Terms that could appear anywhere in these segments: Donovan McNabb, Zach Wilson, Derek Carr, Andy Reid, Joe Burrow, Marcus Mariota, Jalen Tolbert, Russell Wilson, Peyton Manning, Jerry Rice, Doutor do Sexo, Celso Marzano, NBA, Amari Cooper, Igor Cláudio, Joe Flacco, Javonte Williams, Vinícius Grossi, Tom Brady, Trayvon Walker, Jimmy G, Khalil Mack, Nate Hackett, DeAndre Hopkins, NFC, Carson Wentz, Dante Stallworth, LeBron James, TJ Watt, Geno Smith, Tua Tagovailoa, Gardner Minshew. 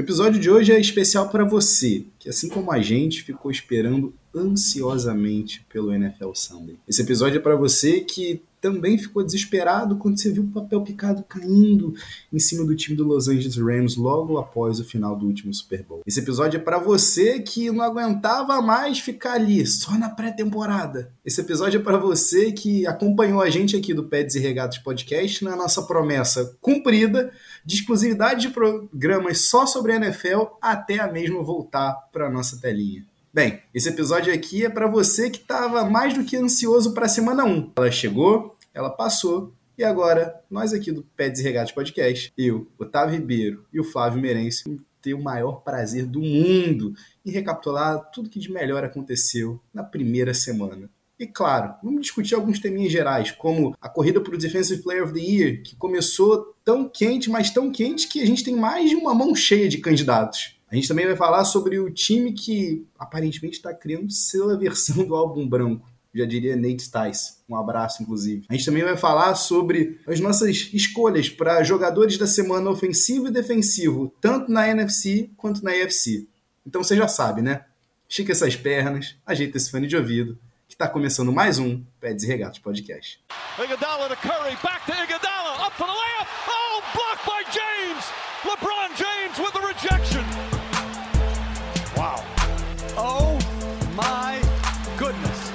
O episódio de hoje é especial para você, que assim como a gente ficou esperando ansiosamente pelo NFL Sunday. Esse episódio é para você que também ficou desesperado quando você viu o papel picado caindo em cima do time do Los Angeles Rams logo após o final do último Super Bowl. Esse episódio é para você que não aguentava mais ficar ali, só na pré-temporada. Esse episódio é para você que acompanhou a gente aqui do Pés Desregrados Podcast na nossa promessa cumprida de exclusividade de programas só sobre a NFL até a mesmo voltar para a nossa telinha. Bem, esse episódio aqui é para você que estava mais do que ansioso para a semana 1. Ela chegou, ela passou, e agora nós aqui do Pés Desregados Podcast, eu, Otávio Ribeiro e o Flávio Meirense, ter o maior prazer do mundo em recapitular tudo que de melhor aconteceu na primeira semana. E claro, vamos discutir alguns teminhas gerais, como a corrida para o Defensive Player of the Year, que começou tão quente, mas tão quente que a gente tem mais de uma mão cheia de candidatos. A gente também vai falar sobre o time que aparentemente está criando sua versão do álbum branco. Já diria Nate Tice. Um abraço, inclusive. A gente também vai falar sobre as nossas escolhas para jogadores da semana ofensivo e defensivo, tanto na NFC quanto na AFC. Então você já sabe, né? Estica essas pernas, ajeita esse fone de ouvido, que está começando mais um Pés Desregados Podcast. Iguodala to Curry, back to Iguodala, up for the layup. Oh, blocked by James. LeBron James with the rejection. Wow. Oh my goodness.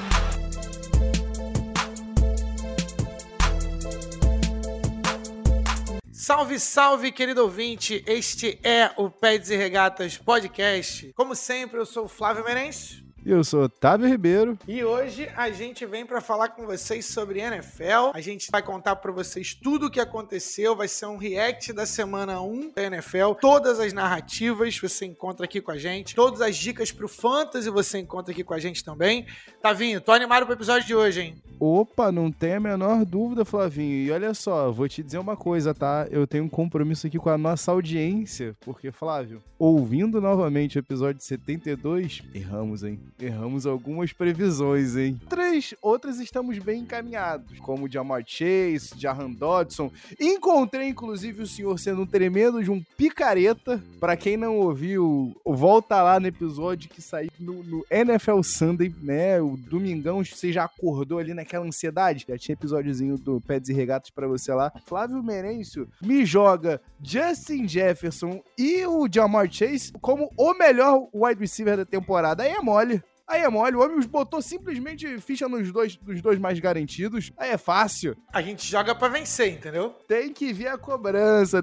Salve, salve, querido ouvinte. Este é o Pés e Regatas Podcast. Como sempre, eu sou o Flávio Meirense. E eu sou Otávio Ribeiro. E hoje a gente vem para falar com vocês sobre NFL. A gente vai contar para vocês tudo o que aconteceu. Vai ser um react da semana 1 da NFL. Todas as narrativas você encontra aqui com a gente. Todas as dicas pro Fantasy você encontra aqui com a gente também. Tavinho, tô animado pro episódio de hoje, hein? Opa, não tem a menor dúvida, Flavinho. E olha só, vou te dizer uma coisa, tá? Eu tenho um compromisso aqui com a nossa audiência. Porque, Flávio, ouvindo novamente o episódio 72, erramos, hein? Erramos algumas previsões, hein? Três outras estamos bem encaminhados, como Jamar Chase, Jahan Dodson. Encontrei, inclusive, o senhor sendo um tremendo de um picareta. Pra quem não ouviu, volta lá no episódio que saiu no NFL Sunday, né? O domingão, você já acordou ali naquela ansiedade? Já tinha episódiozinho do Pés e Regatas pra você lá. Flávio Meirense me joga Justin Jefferson e o Jamar Chase como o melhor wide receiver da temporada. Aí é mole. Aí é mole, o homem os botou simplesmente ficha nos dois mais garantidos. Aí é fácil. A gente joga pra vencer, entendeu? Tem que ver a cobrança.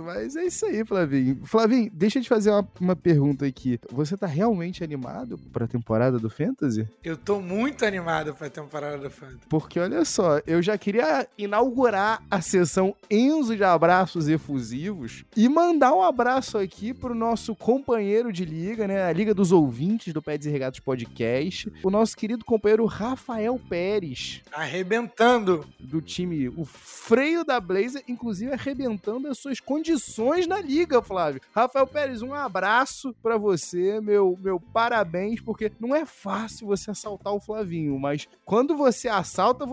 Mas é isso aí, Flavinho. Flavinho, deixa eu te fazer uma pergunta aqui. Você tá realmente animado pra temporada do Fantasy? Eu tô muito animado pra temporada do Fantasy. Porque, olha só, eu já queria inaugurar a sessão Enzo de abraços efusivos e mandar um abraço aqui pro nosso companheiro de liga, né? A liga dos ouvintes do Pés Desregados Podcast, o nosso querido companheiro Rafael Pérez. Arrebentando. Do time, o freio da Blazer, inclusive arrebentando as suas condições na liga, Flávio. Rafael Pérez, um abraço pra você, meu parabéns, porque não é fácil você assaltar o Flavinho, mas quando você assalta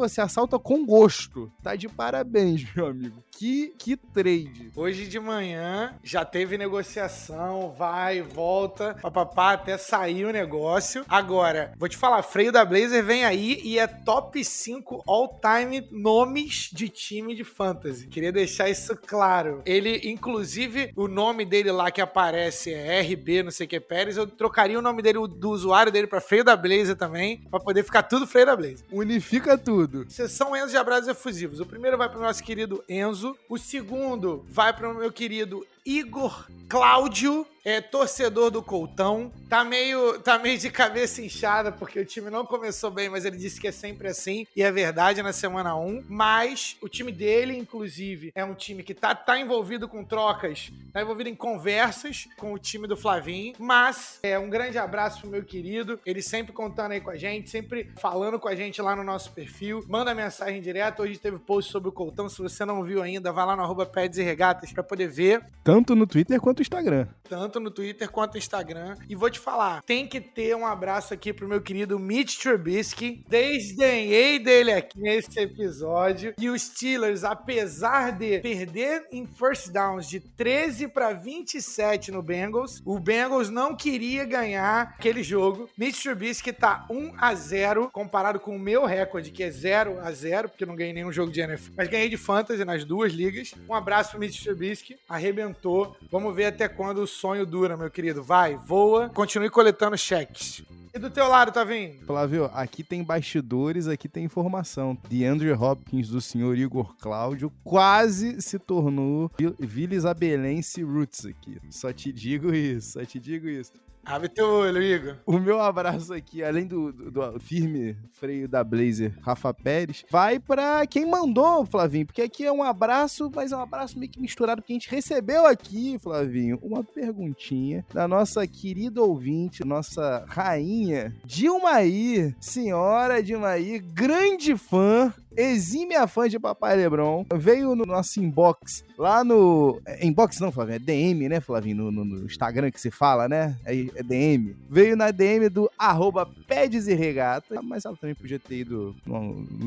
com gosto. Tá de parabéns, meu amigo. Que trade. Hoje de manhã já teve negociação, vai, volta, papapá, até saiu, né? Negócio. Agora, vou te falar, freio da Blazer vem aí e é top 5 all-time nomes de time de fantasy. Queria deixar isso claro. Ele, inclusive, o nome dele lá que aparece é RB, não sei o que, Pérez, eu trocaria o nome dele, do usuário dele pra freio da Blazer também, pra poder ficar tudo freio da Blazer. Unifica tudo. Sessão Enzo de abraços efusivos. O primeiro vai pro nosso querido Enzo, o segundo vai pro meu querido Igor Cláudio, é torcedor do Coltão, tá meio de cabeça inchada porque o time não começou bem, mas ele disse que é sempre assim e é verdade na semana 1, mas o time dele, inclusive, é um time que tá envolvido com trocas, tá envolvido em conversas com o time do Flavinho, mas é um grande abraço pro meu querido, ele sempre contando aí com a gente, sempre falando com a gente lá no nosso perfil, manda mensagem direto, hoje teve post sobre o Coltão, se você não viu ainda, vai lá no @pés e regatas pra poder ver. Tanto no Twitter quanto no Instagram. tanto no Twitter quanto no Instagram. E vou te falar, tem que ter um abraço aqui pro meu querido Mitch Trubisky. Desdenhei dele aqui nesse episódio. E os Steelers, apesar de perder em first downs de 13 para 27 no Bengals, o Bengals não queria ganhar aquele jogo. Mitch Trubisky tá 1-0 comparado com o meu recorde, que é 0-0, porque eu não ganhei nenhum jogo de NFL, mas ganhei de fantasy nas duas ligas. Um abraço pro Mitch Trubisky, arrebentou. Vamos ver até quando o sonho dura, meu querido. Vai, voa, continue coletando cheques. E do teu lado, tá vindo? Flávio, aqui tem bastidores, aqui tem informação. DeAndre Hopkins, do senhor Igor Cláudio, quase se tornou Vila Isabelense Roots aqui. Só te digo isso. Abre teu olho, Igor. O meu abraço aqui, além do firme freio da Blazer, Rafa Pérez, vai pra quem mandou, Flavinho, porque aqui é um abraço, mas é um abraço meio que misturado, porque a gente recebeu aqui, Flavinho, uma perguntinha da nossa querida ouvinte, nossa rainha, Dilmaí, senhora Dilmaí, grande fã, exímia fã de Papai LeBron, veio no nosso inbox, lá no... Inbox não, Flavinho, é DM, né, Flavinho? No Instagram que se fala, né? É DM. Veio na DM do @PéDesRegatas, mas ela também podia ter ido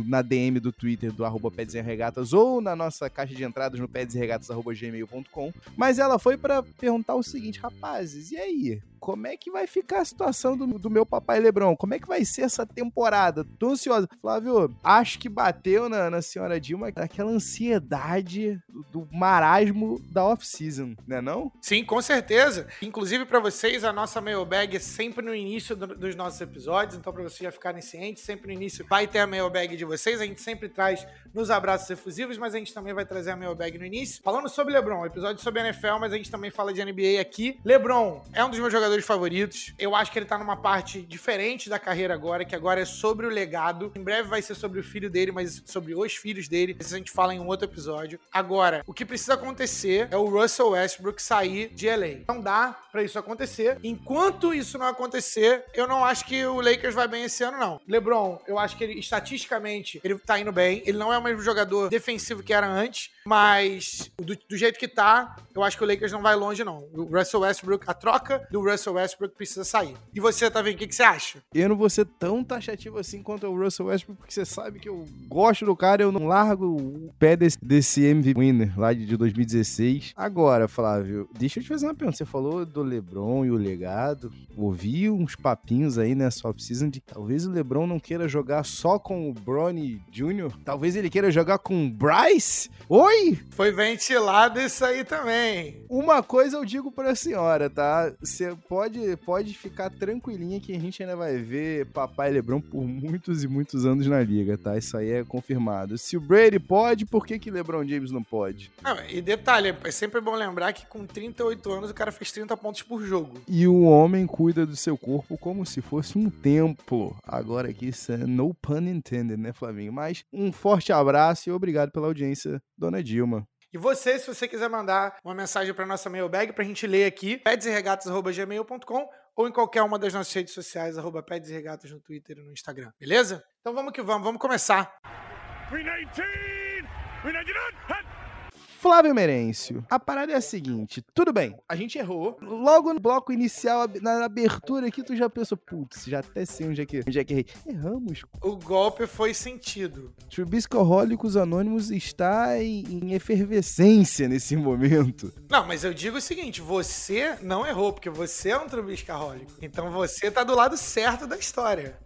na DM do Twitter do @PéDesRegatas ou na nossa caixa de entradas no pedesregatas@gmail.com, mas ela foi pra perguntar o seguinte: rapazes, e aí? Como é que vai ficar a situação do meu Papai LeBron? Como é que vai ser essa temporada? Tô ansiosa. Flávio, acho que bateu na senhora Dilma aquela ansiedade do marasmo da off-season, né não? Sim, com certeza. Inclusive, pra vocês, a nossa mailbag é sempre no início dos nossos episódios, então pra vocês já ficarem cientes, sempre no início vai ter a mailbag de vocês, a gente sempre traz nos abraços efusivos, mas a gente também vai trazer a mailbag no início. Falando sobre LeBron, episódio sobre NFL, mas a gente também fala de NBA aqui. LeBron é um dos meus jogadores favoritos. Eu acho que ele tá numa parte diferente da carreira agora, que agora é sobre o legado. Em breve vai ser sobre o filho dele, mas sobre os filhos dele. Isso a gente fala em um outro episódio. Agora, o que precisa acontecer é o Russell Westbrook sair de LA. Não dá pra isso acontecer. Enquanto isso não acontecer, eu não acho que o Lakers vai bem esse ano, não. LeBron, eu acho que ele, estatisticamente, ele tá indo bem. Ele não é o mesmo jogador defensivo que era antes, mas do jeito que tá, eu acho que o Lakers não vai longe, não. O Russell Westbrook, a troca do Russell Westbrook precisa sair. E você, tá vendo? O que você acha? Eu não vou ser tão taxativo assim quanto o Russell Westbrook, porque você sabe que eu gosto do cara, eu não largo o pé desse MVP winner lá de 2016. Agora, Flávio, deixa eu te fazer uma pergunta. Você falou do LeBron e o legado. Ouvi uns papinhos aí nessa off-season de talvez o LeBron não queira jogar só com o Bronny Jr. Talvez ele queira jogar com o Bryce? Oi! Foi ventilado isso aí também. Uma coisa eu digo pra senhora, tá? Você pode ficar tranquilinha que a gente ainda vai ver Papai LeBron por muitos e muitos anos na liga, tá? Isso aí é confirmado. Se o Brady pode, por que LeBron James não pode? Não, e detalhe, é sempre bom lembrar que com 38 anos o cara fez 30 pontos por jogo. E o homem cuida do seu corpo como se fosse um templo. Agora aqui, isso é no pun intended, né, Flavinho? Mas um forte abraço e obrigado pela audiência, dona Dilma. E você, se você quiser mandar uma mensagem para nossa mailbag, para a gente ler aqui, pedesregatas@gmail.com ou em qualquer uma das nossas redes sociais, @pedesregatas no Twitter e no Instagram, beleza? Então vamos que vamos começar. Flávio Meirense, a parada é a seguinte, tudo bem, a gente errou, logo no bloco inicial, na abertura aqui, tu já pensou, putz, já até sei onde é que errei, erramos. O golpe foi sentido. Trubiscohólicos Anônimos está em efervescência nesse momento. Não, mas eu digo o seguinte, você não errou, porque você é um trubiscohólico, então você tá do lado certo da história.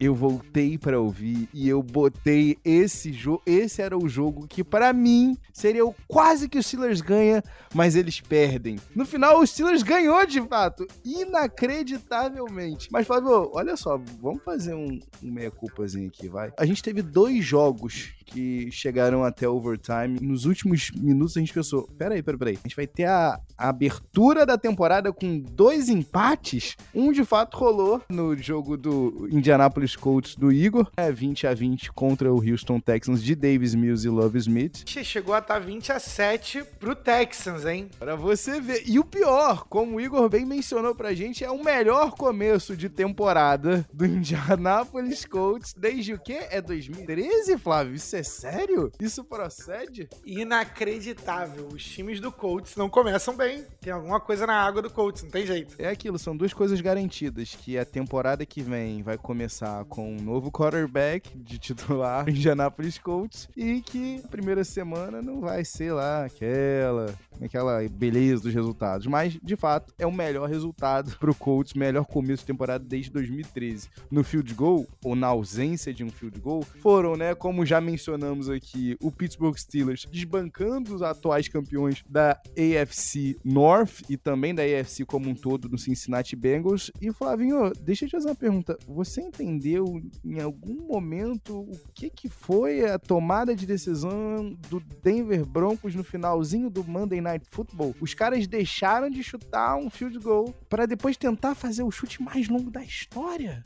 Eu voltei pra ouvir e eu botei esse jogo. Esse era o jogo que pra mim seria o quase que o Steelers ganha, mas eles perdem. No final o Steelers ganhou de fato, inacreditavelmente. Mas Flávio, olha só, vamos fazer um meia-culpazinho aqui, vai. A gente teve 2 jogos que chegaram até overtime. Nos últimos minutos a gente pensou, peraí. A gente vai ter a abertura da temporada com 2 empates. Um de fato rolou no jogo do do Indianapolis Colts do Igor. É 20-20 contra o Houston Texans de Davis Mills e Love Smith. Chegou a estar 20-7 pro Texans, hein? Pra você ver. E o pior, como o Igor bem mencionou pra gente, é o melhor começo de temporada do Indianapolis Colts desde o quê? É 2013, Flávio? Isso é sério? Isso procede? Inacreditável. Os times do Colts não começam bem. Tem alguma coisa na água do Colts, não tem jeito. É aquilo, são duas coisas garantidas, que a temporada que vem vai começar com um novo quarterback de titular do Indianapolis Colts e que a primeira semana não vai ser lá aquela beleza dos resultados, mas de fato é o melhor resultado pro Colts, melhor começo de temporada desde 2013. No field goal, ou na ausência de um field goal, foram, né, como já mencionamos aqui, o Pittsburgh Steelers desbancando os atuais campeões da AFC North e também da AFC como um todo no Cincinnati Bengals. E Flavinho, deixa eu te fazer uma pergunta, você entendeu em algum momento o que foi a tomada de decisão do Denver Broncos no finalzinho do Monday Night Football? Os caras deixaram de chutar um field goal para depois tentar fazer o chute mais longo da história.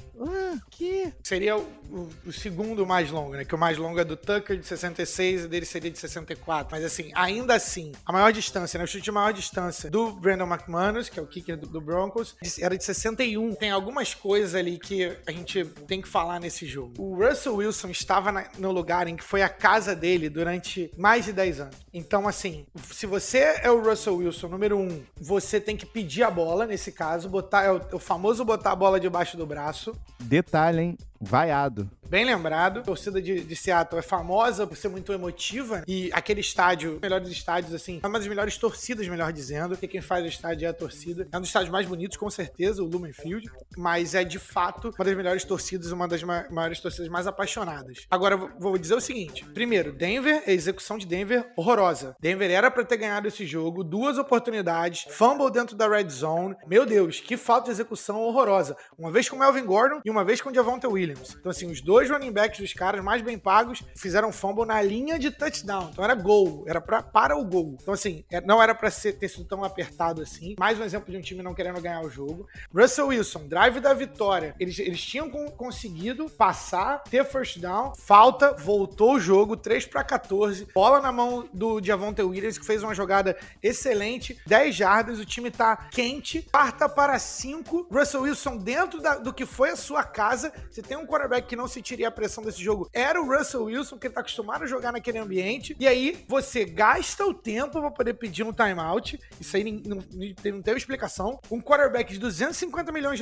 Que? Seria o segundo mais longo, né? Que o mais longo é do Tucker, de 66, e dele seria de 64. Mas assim, ainda assim, a maior distância, né? O chute de maior distância do Brandon McManus, que é o kicker do Broncos, era de 61. Tem algumas coisas ali que a gente tem que falar nesse jogo. O Russell Wilson estava no lugar em que foi a casa dele durante mais de 10 anos. Então, assim, se você é o Russell Wilson, número 1, você tem que pedir a bola, nesse caso, é o famoso botar a bola debaixo do braço. Detalhe, hein? Vaiado. Bem lembrado, a torcida de Seattle é famosa por ser muito emotiva e aquele estádio, melhores estádios, assim, é uma das melhores torcidas, melhor dizendo, porque quem faz o estádio é a torcida. É um dos estádios mais bonitos, com certeza, o Lumen Field, mas é de fato uma das melhores torcidas, uma das maiores torcidas mais apaixonadas. Agora, vou dizer o seguinte, primeiro, Denver, a execução de Denver, horrorosa. Denver era pra ter ganhado esse jogo, 2 oportunidades, fumble dentro da red zone, meu Deus, que falta de execução horrorosa. Uma vez com o Melvin Gordon e uma vez com o Javonte Williams. Então, assim, os 2 running backs dos caras mais bem pagos fizeram fumble na linha de touchdown. Então, era gol. Era para o gol. Então, assim, não era pra ter sido tão apertado assim. Mais um exemplo de um time não querendo ganhar o jogo. Russell Wilson, drive da vitória. Eles tinham conseguido passar, ter first down, falta, voltou o jogo, 3-14. Bola na mão do Javonte Williams, que fez uma jogada excelente. 10 jardas, o time tá quente. Parta para 5. Russell Wilson, dentro do que foi a sua casa, você tem um quarterback que não sentiria a pressão desse jogo, era o Russell Wilson, que ele tá acostumado a jogar naquele ambiente, e aí você gasta o tempo pra poder pedir um timeout, isso aí não teve explicação, um quarterback de $250 milhões,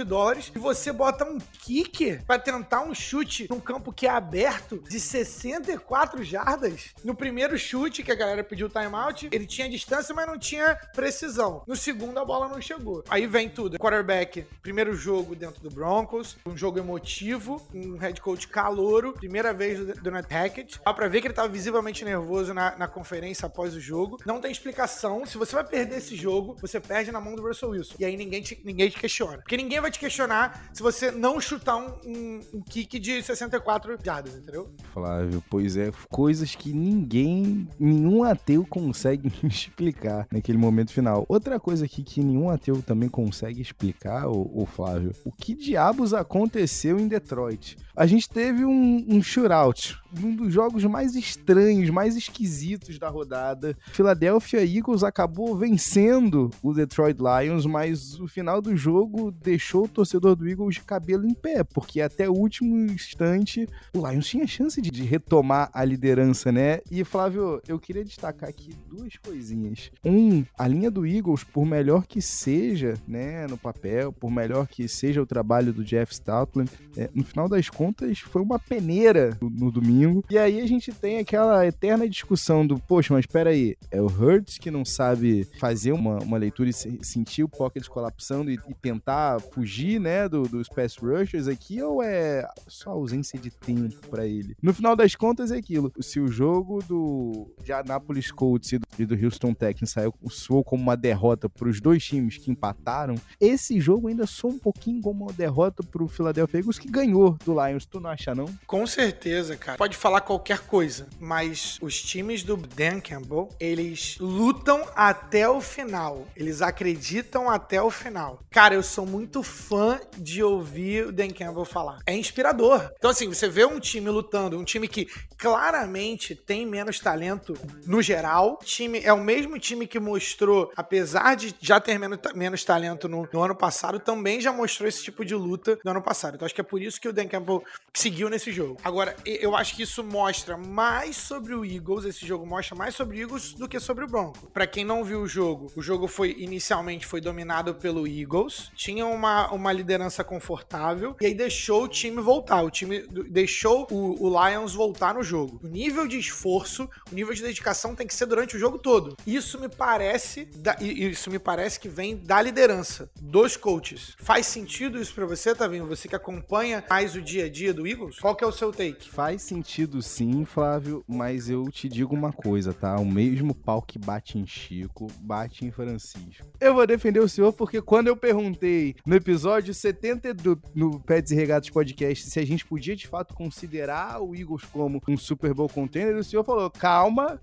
e você bota um kicker pra tentar um chute num campo que é aberto de 64 jardas, no primeiro chute que a galera pediu o timeout, ele tinha distância, mas não tinha precisão, no segundo a bola não chegou, aí vem tudo, quarterback, primeiro jogo dentro do Broncos, um jogo emotivo, um head coach calouro, primeira vez do Nate Hackett. Dá pra ver que ele tava visivelmente nervoso na conferência após o jogo. Não tem explicação. Se você vai perder esse jogo, você perde na mão do Russell Wilson. E aí ninguém te questiona. Porque ninguém vai te questionar se você não chutar um kick de 64 jardas, entendeu? Flávio, pois é. Coisas que nenhum ateu consegue explicar naquele momento final. Outra coisa aqui que nenhum ateu também consegue explicar, ô Flávio, o que diabos aconteceu em Detroit? A gente teve um shootout, um dos jogos mais estranhos, mais esquisitos da rodada. Philadelphia Eagles acabou vencendo o Detroit Lions, mas o final do jogo deixou o torcedor do Eagles de cabelo em pé, porque até o último instante o Lions tinha chance de retomar a liderança, né? E Flávio, eu queria destacar aqui duas coisinhas. A linha do Eagles, por melhor que seja, né, no papel, por melhor que seja o trabalho do Jeff Stoutland, no final das contas, foi uma peneira no domingo. E aí a gente tem aquela eterna discussão do, poxa, mas peraí, é o Hurts que não sabe fazer uma leitura e sentir o pocket colapsando e tentar fugir, né, dos pass rushers aqui, ou é só ausência de tempo pra ele? No final das contas é aquilo. Se o jogo do Indianapolis Colts e do Houston Texans soou como uma derrota pros dois times que empataram, esse jogo ainda soa um pouquinho como uma derrota pro Philadelphia Eagles, que ganhou do Lions. Tu não acha, não? Com certeza, cara. Pode falar qualquer coisa, mas os times do Dan Campbell, eles lutam até o final. Eles acreditam até o final. Cara, eu sou muito fã de ouvir o Dan Campbell falar. É inspirador. Então, assim, você vê um time lutando, um time que claramente tem menos talento no geral. O time é o mesmo time que mostrou, apesar de já ter menos talento no ano passado, também já mostrou esse tipo de luta no ano passado. Então, acho que é por isso que o Dan Campbell seguiu nesse jogo. Agora, eu acho que isso mostra mais sobre o Eagles, esse jogo mostra mais sobre o Eagles do que sobre o Broncos. Pra quem não viu o jogo foi inicialmente foi dominado pelo Eagles, tinha uma liderança confortável, e aí deixou o time voltar, o time deixou o Lions voltar no jogo. O nível de esforço, o nível de dedicação tem que ser durante o jogo todo. Isso me parece que vem da liderança, dos coaches. Faz sentido isso pra você, Tavinho? Você que acompanha mais o dia a dia do Eagles? Qual que é o seu take? Faz sentido sim, Flávio, mas eu te digo uma coisa, tá? O mesmo pau que bate em Chico, bate em Francisco. Eu vou defender o senhor porque quando eu perguntei no episódio 70 no Pés Desregrados Podcast se a gente podia de fato considerar o Eagles como um Super Bowl contender, o senhor falou, calma,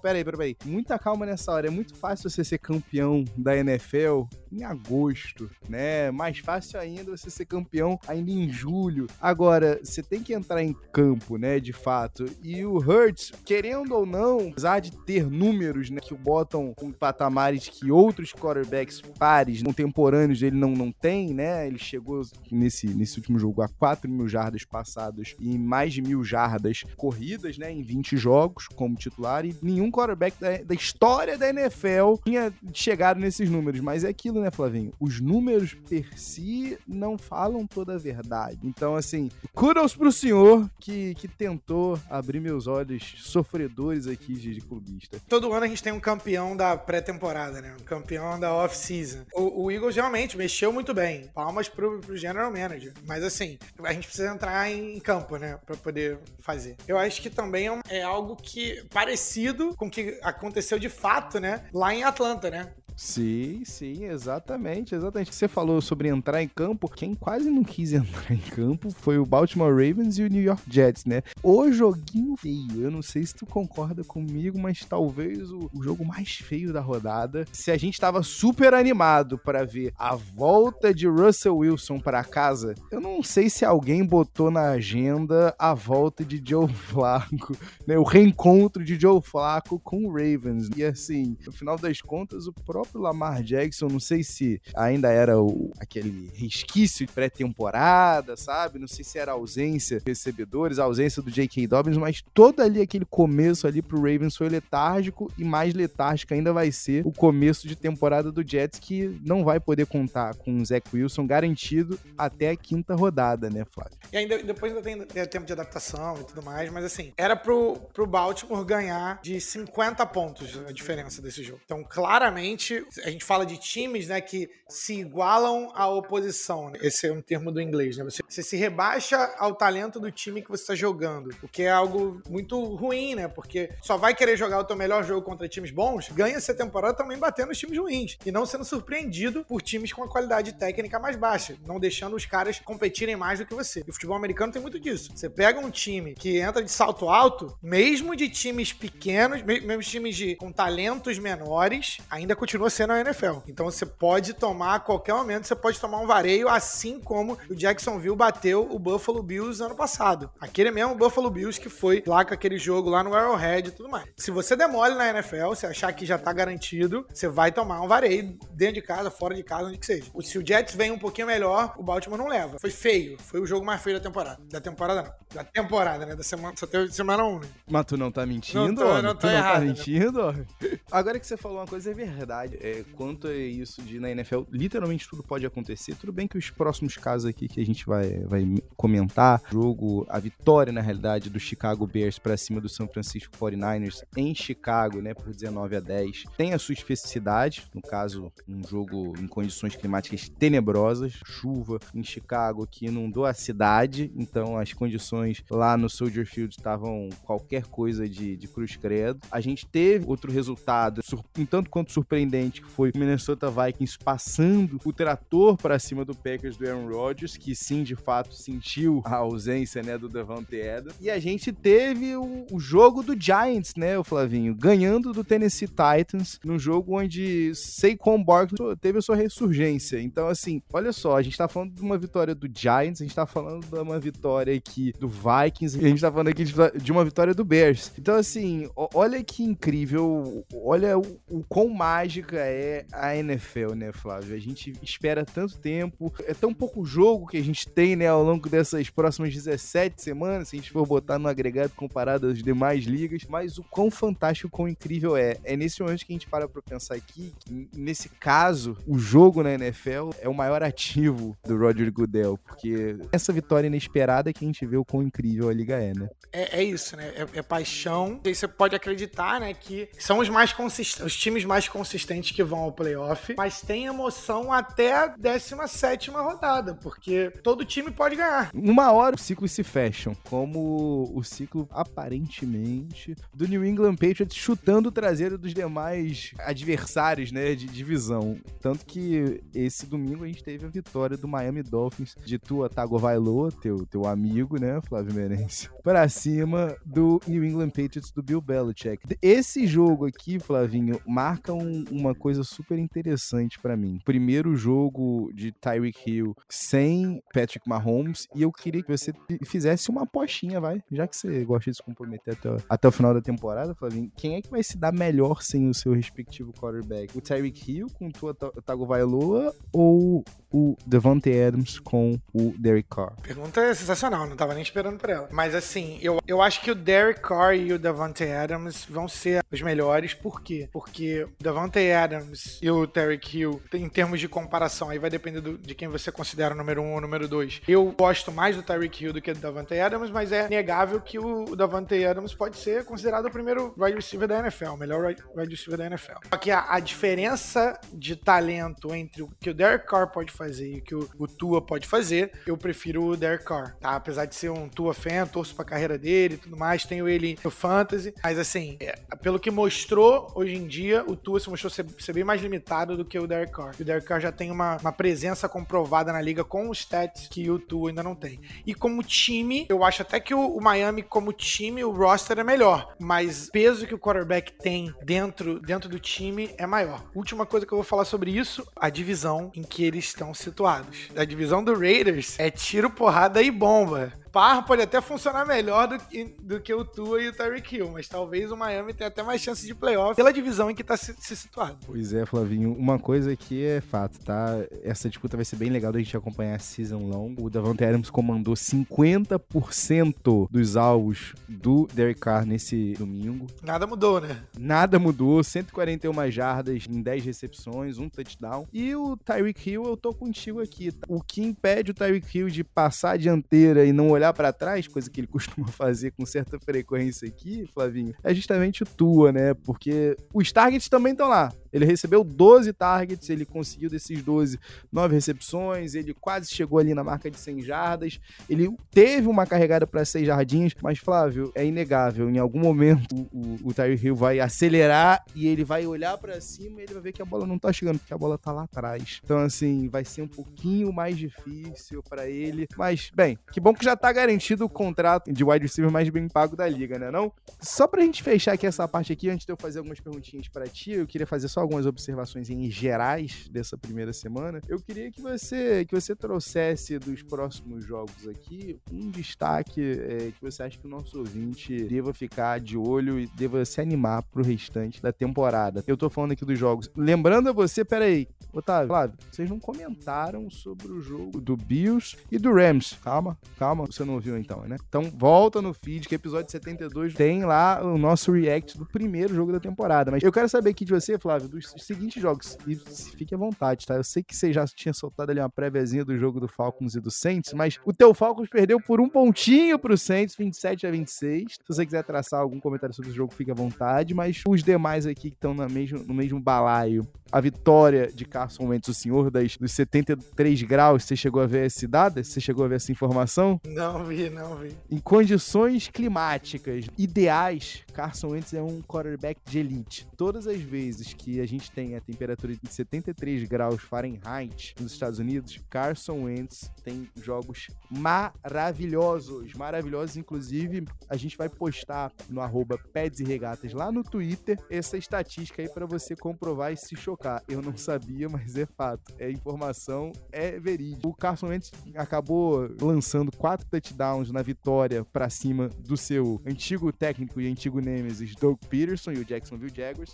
peraí. Muita calma nessa hora, é muito fácil você ser campeão da NFL em agosto, né? Mais fácil ainda você ser campeão ainda em julho. Agora, você tem que entrar em campo, né, de fato. E o Hurts, querendo ou não, apesar de ter números, né, que o botam em patamares que outros quarterbacks pares, contemporâneos, ele não tem, né? Ele chegou nesse último jogo a 4.000 jardas passadas e mais de 1.000 jardas corridas, né, em 20 jogos como titular, e nenhum quarterback da história da NFL tinha chegado nesses números. Mas é aquilo, né, Flavinho? Os números per si não falam toda a verdade. Então, assim, kudos pro senhor que tentou abrir meus olhos sofredores aqui de clubista. Todo ano a gente tem um campeão da pré-temporada, né? Um campeão da off-season. O Eagles realmente mexeu muito bem. Palmas pro General Manager. Mas, assim, a gente precisa entrar em campo, né? Pra poder fazer. Eu acho que também é algo que parecido com o que aconteceu de fato, né? Lá em Atlanta, né? Sim, exatamente. O que você falou sobre entrar em campo, quem quase não quis entrar em campo foi o Baltimore Ravens e o New York Jets, né? O joguinho feio, eu não sei se tu concorda comigo, mas talvez o jogo mais feio da rodada. Se a gente tava super animado pra ver a volta de Russell Wilson pra casa, eu não sei se alguém botou na agenda a volta de Joe Flacco, né? O reencontro de Joe Flacco com o Ravens. E assim, no final das contas, o próprio Lamar Jackson, não sei se ainda era aquele resquício de pré-temporada, sabe? Não sei se era a ausência de recebedores, a ausência do J.K. Dobbins, mas todo ali aquele começo ali pro Ravens foi letárgico, e mais letárgico ainda vai ser o começo de temporada do Jets, que não vai poder contar com o Zach Wilson garantido até a quinta rodada, né, Flávio? E ainda, depois ainda tem tempo de adaptação e tudo mais, mas assim, era pro Baltimore ganhar de 50 pontos a diferença desse jogo. Então, claramente, a gente fala de times, né, que se igualam à oposição. Esse é um termo do inglês, né? Você se rebaixa ao talento do time que você está jogando, o que é algo muito ruim, né? Porque só vai querer jogar o teu melhor jogo contra times bons, ganha essa temporada também batendo os times ruins e não sendo surpreendido por times com a qualidade técnica mais baixa, não deixando os caras competirem mais do que você. E o futebol americano tem muito disso. Você pega um time que entra de salto alto, mesmo de times pequenos, mesmo times com talentos menores, ainda continua sendo a NFL. Então você pode tomar, a qualquer momento, você pode tomar um vareio, assim como o Jacksonville bateu o Buffalo Bills ano passado. Aquele mesmo Buffalo Bills que foi lá com aquele jogo lá no Arrowhead e tudo mais. Se você demole na NFL, se achar que já tá garantido, você vai tomar um vareio dentro de casa, fora de casa, onde que seja. Se o Jets vem um pouquinho melhor, o Baltimore não leva. Foi feio. Foi o jogo mais feio da temporada. Da temporada não. Da temporada, né? Da semana, só teve semana 1. Né? Mas tu não tá mentindo? Não tô errado, tá mentindo? Né? Agora que você falou uma coisa, é verdade. Quanto a isso de na NFL, literalmente tudo pode acontecer. Tudo bem que os próximos casos aqui que a gente vai comentar, jogo, a vitória, na realidade, do Chicago Bears pra cima do San Francisco 49ers em Chicago, né, por 19-10, tem a sua especificidade, no caso, um jogo em condições climáticas tenebrosas, chuva em Chicago que inundou a cidade, então as condições atuações lá no Soldier Field estavam qualquer coisa de cruz credo. A gente teve outro resultado, um tanto quanto surpreendente, que foi o Minnesota Vikings passando o trator para cima do Packers do Aaron Rodgers, que sim, de fato, sentiu a ausência, né, do Davante Adams. E a gente teve o jogo do Giants, né, o Flavinho, ganhando do Tennessee Titans, num jogo onde Saquon Barkley teve a sua ressurgência. Então, assim, olha só, a gente tá falando de uma vitória do Giants, a gente tá falando de uma vitória aqui do Vikings, e a gente tá falando aqui de uma vitória do Bears. Então, assim, olha que incrível, olha o quão mágica é a NFL, né, Flávio? A gente espera tanto tempo, é tão pouco jogo que a gente tem, né, ao longo dessas próximas 17 semanas, se a gente for botar no agregado comparado às demais ligas, mas o quão fantástico, o quão incrível é. É nesse momento que a gente para pra pensar aqui, que nesse caso, o jogo na NFL é o maior ativo do Roger Goodell, porque essa vitória inesperada é que a gente vê o quão incrível a liga é, né? É isso, né? É paixão. E você pode acreditar, né, que são os times mais consistentes que vão ao playoff, mas tem emoção até a 17ª rodada, porque todo time pode ganhar. Uma hora os ciclos se fecham, como o ciclo aparentemente do New England Patriots chutando o traseiro dos demais adversários, né, de divisão. Tanto que esse domingo a gente teve a vitória do Miami Dolphins de Tua Tagovailoa, teu amigo, né, Flávio Meirense, para cima do New England Patriots do Bill Belichick. Esse jogo aqui, Flavinho, marca uma coisa super interessante para mim. Primeiro jogo de Tyreek Hill sem Patrick Mahomes, e eu queria que você fizesse uma apostinha, vai, já que você gosta de se comprometer até o final da temporada, Flavinho. Quem é que vai se dar melhor sem o seu respectivo quarterback? O Tyreek Hill com Tua Tagovailoa ou o Davante Adams com o Derek Carr? Pergunta é sensacional, não tava nem esperando por ela. Mas assim, eu acho que o Derek Carr e o Davante Adams vão ser os melhores. Por quê? Porque o Davante Adams e o Tyreek Hill, em termos de comparação, aí vai depender de quem você considera o número 1 ou o número 2. Eu gosto mais do Tyreek Hill do que do Davante Adams, mas é negável que o Davante Adams pode ser considerado o primeiro wide receiver da NFL, o melhor wide receiver da NFL. Só que a diferença de talento entre o que o Derek Carr pode fazer e o que o Tua pode fazer, eu prefiro o Derek Carr, tá? Apesar de ser um Tua fan, torço pra carreira dele e tudo mais, tenho ele no fantasy, mas assim, pelo que mostrou hoje em dia, o Tua se mostrou ser bem mais limitado do que o Derek Carr. O Derek Carr já tem uma presença comprovada na liga com os stats que o Tua ainda não tem. E como time, eu acho até que o Miami, como time, o roster é melhor, mas o peso que o quarterback tem dentro do time é maior. Última coisa que eu vou falar sobre isso, a divisão em que eles estão situados. A divisão do Raiders é tiro, porrada e bomba. Par pode até funcionar melhor do que o Tua e o Tyreek Hill, mas talvez o Miami tenha até mais chances de playoff pela divisão em que está se situado. Pois é, Flavinho, uma coisa que é fato, tá? Essa disputa vai ser bem legal da gente acompanhar a season long. O Davante Adams comandou 50% dos alvos do Derek Carr nesse domingo. Nada mudou, né? Nada mudou, 141 jardas em 10 recepções, um touchdown. E o Tyreek Hill, eu tô contigo aqui. O que impede o Tyreek Hill de passar a dianteira e não olhar pra trás, coisa que ele costuma fazer com certa frequência aqui, Flavinho, é justamente o Tua, né? Porque os targets também estão lá. Ele recebeu 12 targets, ele conseguiu desses 12, 9 recepções, ele quase chegou ali na marca de 100 jardas, ele teve uma carregada para 6 jardinhas, mas Flávio, é inegável, em algum momento o Tyreek Hill vai acelerar e ele vai olhar para cima e ele vai ver que a bola não tá chegando, porque a bola tá lá atrás. Então assim, vai ser um pouquinho mais difícil para ele, mas bem, que bom que já tá garantido o contrato de wide receiver mais bem pago da liga, né não? Só pra gente fechar aqui essa parte aqui, antes de eu fazer algumas perguntinhas para ti, eu queria fazer só algumas observações em gerais dessa primeira semana. Eu queria que você trouxesse dos próximos jogos aqui um destaque que você acha que o nosso ouvinte deva ficar de olho e deva se animar pro restante da temporada. Eu tô falando aqui dos jogos. Lembrando a você, peraí, Otávio, Flávio, vocês não comentaram sobre o jogo do Bills e do Rams. Calma, você não ouviu então, né? Então volta no feed, que episódio 72 tem lá o nosso react do primeiro jogo da temporada. Mas eu quero saber aqui de você, Flávio, dos seguintes jogos, e fique à vontade, tá? Eu sei que você já tinha soltado ali uma préviazinha do jogo do Falcons e do Saints, mas o teu Falcons perdeu por um pontinho pro Saints, 27-26. Se você quiser traçar algum comentário sobre o jogo, fique à vontade, mas os demais aqui que estão no mesmo balaio, a vitória de Carlos Carson Wentz, o senhor dos 73 graus, você chegou a ver esse dado? Você chegou a ver essa informação? Não vi. Em condições climáticas ideais, Carson Wentz é um quarterback de elite. Todas as vezes que a gente tem a temperatura de 73 graus Fahrenheit nos Estados Unidos, Carson Wentz tem jogos maravilhosos, inclusive a gente vai postar no @pés e regatas lá no Twitter essa estatística aí pra você comprovar e se chocar. Eu não sabia, mas é fato, é informação, é verídico. O Carson Wentz acabou lançando 4 touchdowns na vitória pra cima do seu antigo técnico e antigo nêmesis Doug Peterson e o Jacksonville Jaguars.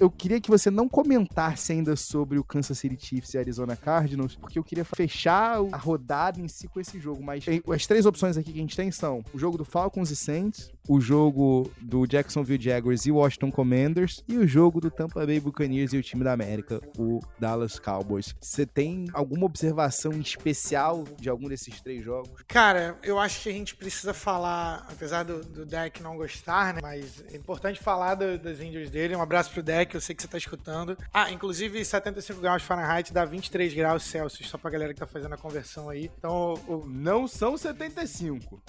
Eu queria que você não comentasse ainda sobre o Kansas City Chiefs e Arizona Cardinals, porque eu queria fechar a rodada em si com esse jogo, mas as 3 opções aqui que a gente tem são o jogo do Falcons e Saints, o jogo do Jacksonville Jaguars e Washington Commanders e o jogo do Tampa Bay Buccaneers e o time da América, o Dallas Cowboys. Você tem alguma observação especial de algum desses 3 jogos? Cara, eu acho que a gente precisa falar, apesar do Dak não gostar, né? Mas é importante falar das índios dele. Um abraço pro Dak, eu sei que você tá escutando. Ah, inclusive 75 graus Fahrenheit dá 23 graus Celsius, só pra galera que tá fazendo a conversão aí. Então, não são 75.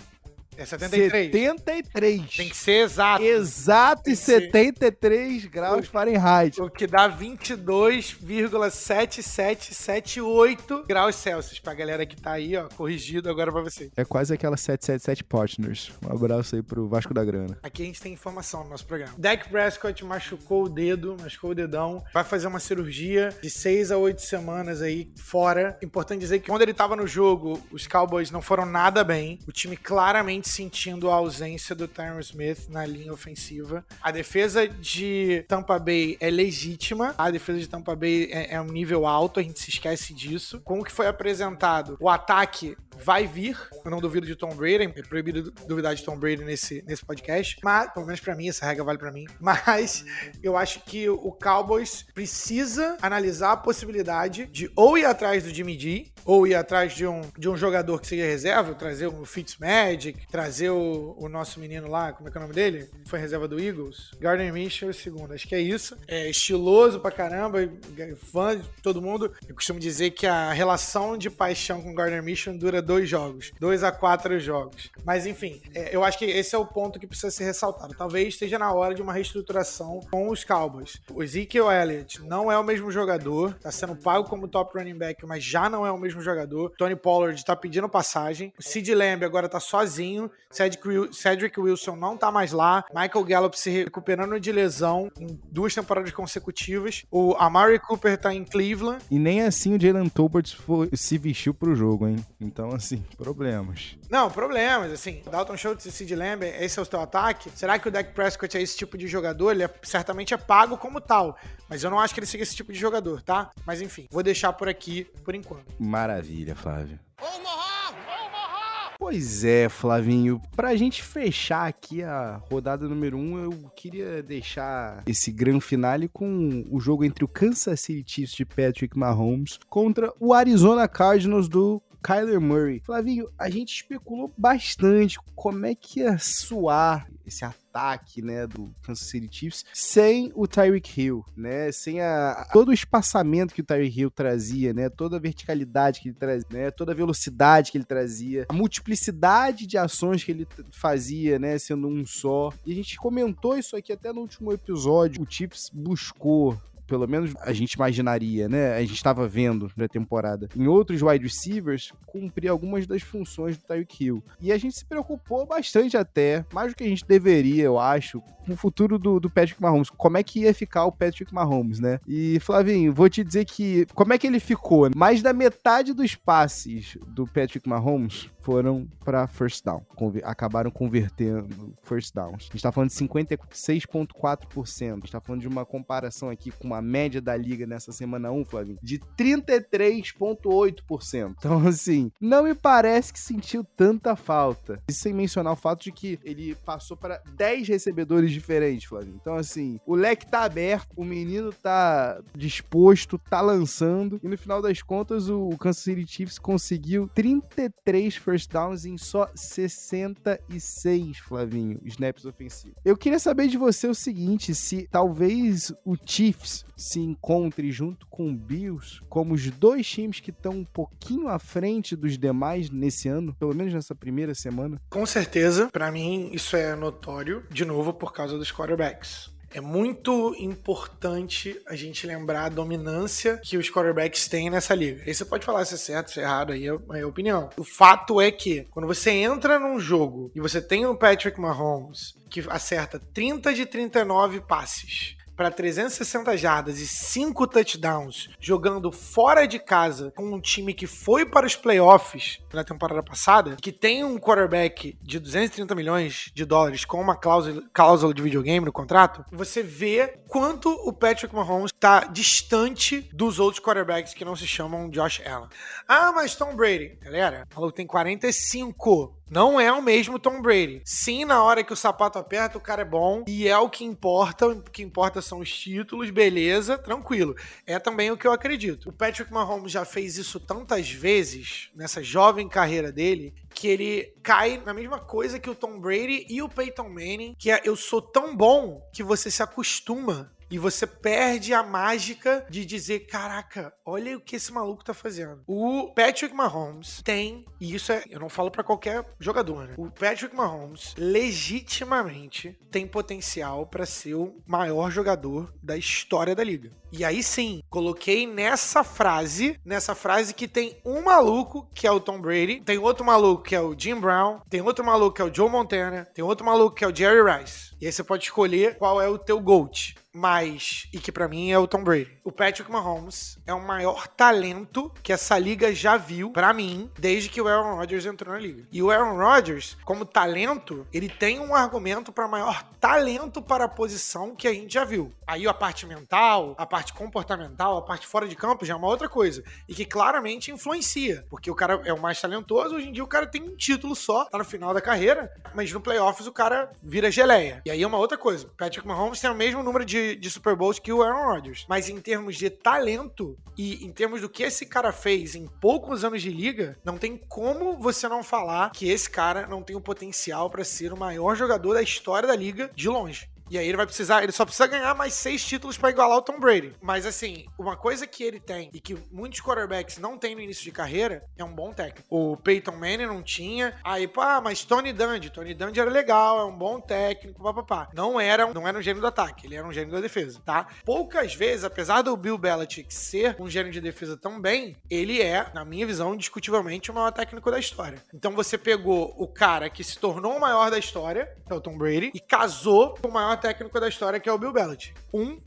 É 73. 73. Tem que ser exato. Exato e 73 graus Fahrenheit. O que dá 22,7778 graus Celsius. Pra galera que tá aí, ó, corrigido agora pra vocês. É quase aquela 777 Partners. Um abraço aí pro Vasco da Grana. Aqui a gente tem informação no nosso programa. Dak Prescott machucou o dedão. Vai fazer uma cirurgia de 6 a 8 semanas aí fora. Importante dizer que quando ele tava no jogo, os Cowboys não foram nada bem. O time claramente sentindo a ausência do Tyron Smith na linha ofensiva. A defesa de Tampa Bay é legítima, a defesa de Tampa Bay é um nível alto, a gente se esquece disso. Como que foi apresentado, o ataque vai vir, eu não duvido de Tom Brady, é proibido duvidar de Tom Brady nesse podcast, mas, pelo menos pra mim, essa regra vale pra mim, mas eu acho que o Cowboys precisa analisar a possibilidade de ou ir atrás do Jimmy G, ou ir atrás de um jogador que seja reserva, trazer o Fitzmagic, trazer o nosso menino lá, como é que é o nome dele? Foi reserva do Eagles? Gardner Minshew, segundo, acho que é isso. É estiloso pra caramba, fã de todo mundo. Eu costumo dizer que a relação de paixão com Gardner Minshew dura 2 a 4 jogos. Mas enfim, eu acho que esse é o ponto que precisa ser ressaltado. Talvez esteja na hora de uma reestruturação com os Cowboys. O Ezekiel Elliott não é o mesmo jogador, tá sendo pago como top running back, mas já não é o mesmo jogador. Tony Pollard tá pedindo passagem. O CeeDee Lamb agora tá sozinho. Cedric Wilson não tá mais lá. Michael Gallup se recuperando de lesão em 2 temporadas consecutivas. O Amari Cooper tá em Cleveland. E nem assim o Jalen Tolbert se vestiu pro jogo, hein? Então, assim, problemas. Não, problemas, assim. Dalton Schultz e CeeDee Lamb, esse é o seu ataque? Será que o Dak Prescott é esse tipo de jogador? Ele certamente é pago como tal, mas eu não acho que ele seja esse tipo de jogador, tá? Mas enfim, vou deixar por aqui, por enquanto. Maravilha, Flávio. Pois é, Flavinho, pra gente fechar aqui a rodada número 1, eu queria deixar esse grande finale com o jogo entre o Kansas City Chiefs de Patrick Mahomes contra o Arizona Cardinals do Kyler Murray. Flavinho, a gente especulou bastante como é que ia soar esse ataque, né, do Kansas City Chiefs sem o Tyreek Hill, né, sem todo o espaçamento que o Tyreek Hill trazia, né, toda a verticalidade que ele trazia, né, toda a velocidade que ele trazia, a multiplicidade de ações que ele fazia, né, sendo um só. E a gente comentou isso aqui até no último episódio. O Chiefs buscou, pelo menos a gente imaginaria, né? A gente estava vendo na temporada, em outros wide receivers, cumprir algumas das funções do Tyreek Hill. E a gente se preocupou bastante até, mais do que a gente deveria, eu acho, com o futuro do Patrick Mahomes. Como é que ia ficar o Patrick Mahomes, né? E, Flavinho, vou te dizer que como é que ele ficou? Mais da metade dos passes do Patrick Mahomes foram para first down. Acabaram convertendo first downs. A gente tá falando de 56,4%. A gente tá falando de uma comparação aqui com uma média da liga nessa semana 1, Flavinho, de 33,8%. Então, assim, não me parece que sentiu tanta falta. Isso sem mencionar o fato de que ele passou para 10 recebedores diferentes, Flavinho. Então, assim, o leque tá aberto, o menino tá disposto, tá lançando, e no final das contas, o Kansas City Chiefs conseguiu 33 first downs em só 66, Flavinho, snaps ofensivos. Eu queria saber de você o seguinte, se talvez o Chiefs se encontre junto com o Bills como os dois times que estão um pouquinho à frente dos demais nesse ano, pelo menos nessa primeira semana? Com certeza, para mim isso é notório, de novo por causa dos quarterbacks. É muito importante a gente lembrar a dominância que os quarterbacks têm nessa liga. Aí você pode falar se é certo, se é errado, aí é opinião. O fato é que quando você entra num jogo e você tem o Patrick Mahomes que acerta 30 de 39 passes para 360 jardas e 5 touchdowns, jogando fora de casa com um time que foi para os playoffs na temporada passada, que tem um quarterback de 230 milhões de dólares com uma cláusula de videogame no contrato, você vê quanto o Patrick Mahomes está distante dos outros quarterbacks que não se chamam Josh Allen. Ah, mas Tom Brady, galera, falou que tem 45. Não é o mesmo Tom Brady. Sim, na hora que o sapato aperta, o cara é bom. E é o que importa. O que importa são os títulos, beleza, tranquilo. É também o que eu acredito. O Patrick Mahomes já fez isso tantas vezes nessa jovem carreira dele, que ele cai na mesma coisa que o Tom Brady e o Peyton Manning, que é: eu sou tão bom que você se acostuma. E você perde a mágica de dizer, caraca, olha o que esse maluco tá fazendo. O Patrick Mahomes tem, e isso é, eu não falo pra qualquer jogador, né? O Patrick Mahomes, legitimamente, tem potencial pra ser o maior jogador da história da liga. E aí sim, coloquei nessa frase que tem um maluco, que é o Tom Brady, tem outro maluco, que é o Jim Brown, tem outro maluco, que é o Joe Montana, tem outro maluco, que é o Jerry Rice. E aí você pode escolher qual é o teu GOAT. Mas, e que pra mim é o Tom Brady. O Patrick Mahomes é o maior talento que essa liga já viu, pra mim, desde que o Aaron Rodgers entrou na liga. E o Aaron Rodgers, como talento, ele tem um argumento pra maior talento para a posição que a gente já viu. Aí a parte mental, a parte comportamental, a parte fora de campo já é uma outra coisa. E que claramente influencia. Porque o cara é o mais talentoso, hoje em dia o cara tem um título só, tá no final da carreira, mas no playoffs o cara vira geleia. E aí é uma outra coisa. O Patrick Mahomes tem o mesmo número de Super Bowls que o Aaron Rodgers. Mas em termos de talento e em termos do que esse cara fez em poucos anos de liga, não tem como você não falar que esse cara não tem o potencial para ser o maior jogador da história da liga de longe. E aí ele só precisa ganhar mais 6 títulos pra igualar o Tom Brady. Mas assim, uma coisa que ele tem e que muitos quarterbacks não têm no início de carreira é um bom técnico. O Peyton Manning não tinha. Aí, pá, mas Tony Dungy era legal, é um bom técnico, papapá. Não era um gênio do ataque, ele era um gênio da defesa, tá? Poucas vezes, apesar do Bill Belichick ser um gênio de defesa também, ele é, na minha visão, indiscutivelmente o maior técnico da história. Então você pegou o cara que se tornou o maior da história, que é o Tom Brady, e casou com o maior técnico da história, que é o Bill Belichick. Um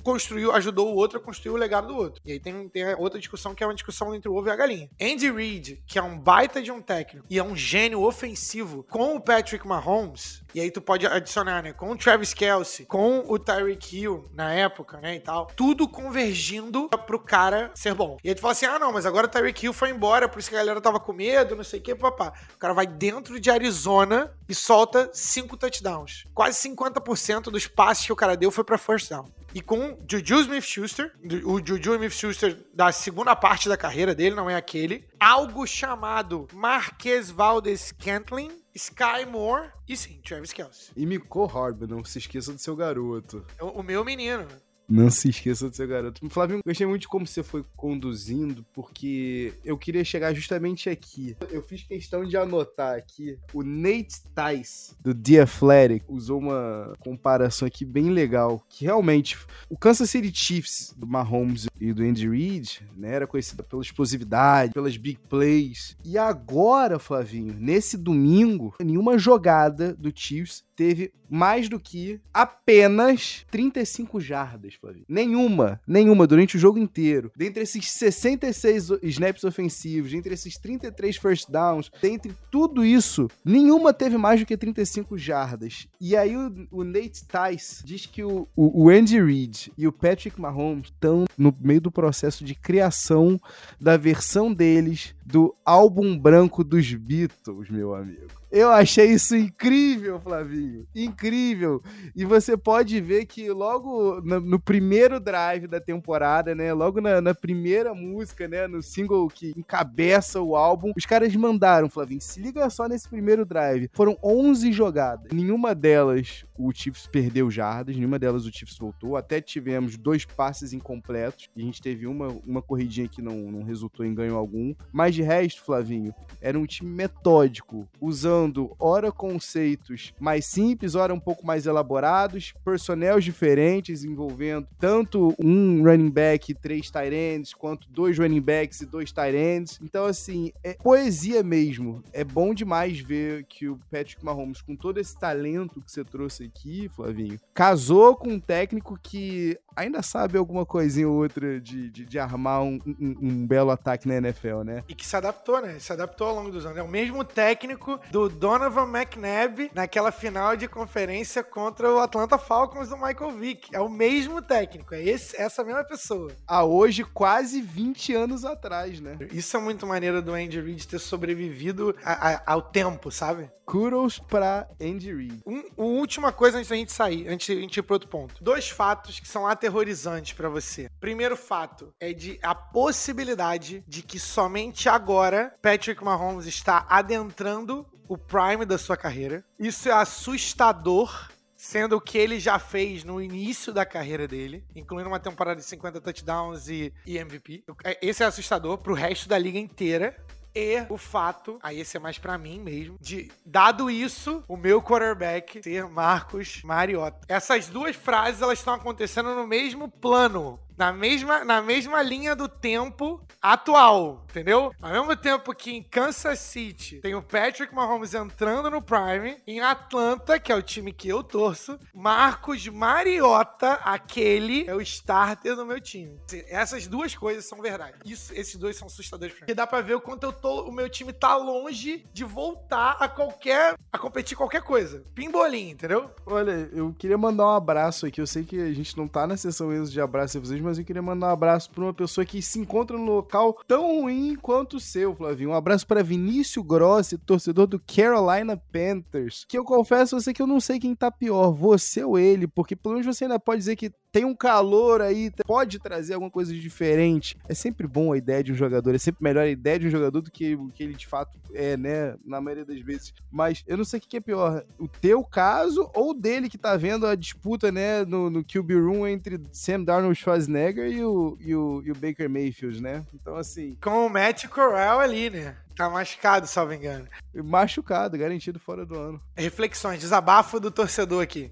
ajudou o outro a construir o legado do outro. E aí tem outra discussão, que é uma discussão entre o ovo e a galinha. Andy Reid, que é um baita de um técnico e é um gênio ofensivo, com o Patrick Mahomes, e aí tu pode adicionar, né, com o Travis Kelce, com o Tyreek Hill na época, né, e tal, tudo convergindo pro cara ser bom. E aí tu fala assim, ah não, mas agora o Tyreek Hill foi embora, por isso que a galera tava com medo, não sei o que, papá. O cara vai dentro de Arizona e solta 5 touchdowns. Quase 50% dos passes que o cara deu foi pra first down. E com o Juju Smith-Schuster da segunda parte da carreira dele, não é aquele, algo chamado Marquez Valdes-Scantling, Sky Moore e sim, Travis Kelce. E Miko Harbin, não se esqueça do seu garoto. O meu menino. Não se esqueça do seu garoto. Flavinho, gostei muito de como você foi conduzindo, porque eu queria chegar justamente aqui. Eu fiz questão de anotar aqui. O Nate Tice, do The Athletic, usou uma comparação aqui bem legal, que realmente o Kansas City Chiefs, do Mahomes e do Andy Reid, né, era conhecido pela explosividade, pelas big plays. E agora, Flavinho, nesse domingo, nenhuma jogada do Chiefs teve mais do que apenas 35 jardas, Flavinho. Nenhuma, durante o jogo inteiro. Dentre esses 66 snaps ofensivos, entre esses 33 first downs, dentre tudo isso, nenhuma teve mais do que 35 jardas. E aí o Nate Tice diz que o Andy Reid e o Patrick Mahomes estão no meio do processo de criação da versão deles do álbum branco dos Beatles, meu amigo. Eu achei isso incrível, Flavinho. Incrível. E você pode ver que logo no primeiro drive da temporada, né? Logo na primeira música, né? No single que encabeça o álbum, os caras mandaram, Flavinho, se liga só nesse primeiro drive. Foram 11 jogadas. Nenhuma delas o Chiefs perdeu jardas, nenhuma delas o Chiefs voltou. Até tivemos 2 passes incompletos. E a gente teve uma corridinha que não resultou em ganho algum. Mas de resto, Flavinho, era um time metódico, usando ora conceitos mais simples, ora um pouco mais elaborados, personagens diferentes, envolvendo tanto um running back e 3 tight ends, quanto 2 running backs e 2 tight ends. Então, assim, é poesia mesmo. É bom demais ver que o Patrick Mahomes, com todo esse talento que você trouxe aqui, Flavinho, casou com um técnico que ainda sabe alguma coisinha ou outra de armar um belo ataque na NFL, né? E que se adaptou, né? Se adaptou ao longo dos anos. É o mesmo técnico do Donovan McNabb naquela final de conferência contra o Atlanta Falcons do Michael Vick. É o mesmo técnico, é essa mesma pessoa. Há hoje, quase 20 anos atrás, né? Isso é muito maneiro do Andy Reid ter sobrevivido ao tempo, sabe? Kudos pra Andy Reid. Última coisa antes da gente sair, antes da gente ir pro outro ponto. 2 fatos que são aterrorizantes pra você. Primeiro fato é de a possibilidade de que somente agora Patrick Mahomes está adentrando o prime da sua carreira. Isso é assustador, sendo o que ele já fez no início da carreira dele, incluindo uma temporada de 50 touchdowns e MVP. Esse é assustador pro resto da liga inteira. E o fato, aí esse é mais pra mim mesmo, de, dado isso, o meu quarterback ser Marcus Mariota. Essas 2 frases, elas estão acontecendo no mesmo plano, na mesma linha do tempo atual, entendeu? Ao mesmo tempo que em Kansas City tem o Patrick Mahomes entrando no prime, em Atlanta, que é o time que eu torço, Marcus Mariota, aquele é o starter do meu time. Essas 2 coisas são verdade. Esses 2 são assustadores pra mim. E dá pra ver o quanto o meu time tá longe de voltar a competir qualquer coisa. Pimbolinho, entendeu? Olha, eu queria mandar um abraço aqui. Eu sei que a gente não tá na sessão de abraço e vocês, mas eu queria mandar um abraço para uma pessoa que se encontra num local tão ruim quanto o seu, Flavinho. Um abraço para Vinícius Grossi, torcedor do Carolina Panthers, que eu confesso a você que eu não sei quem tá pior, você ou ele, porque pelo menos você ainda pode dizer que tem um calor aí, pode trazer alguma coisa de diferente. É sempre bom a ideia de um jogador, é sempre melhor a ideia de um jogador do que o que ele de fato é, né, na maioria das vezes. Mas eu não sei o que é pior, o teu caso ou o dele que tá vendo a disputa, né, no QB Room entre Sam Darnold Schwarzenegger e o Baker Mayfield, né? Então, assim... Com o Matt Corral ali, né? Tá machucado, salvo engano. Machucado, garantido fora do ano. Reflexões, desabafo do torcedor aqui.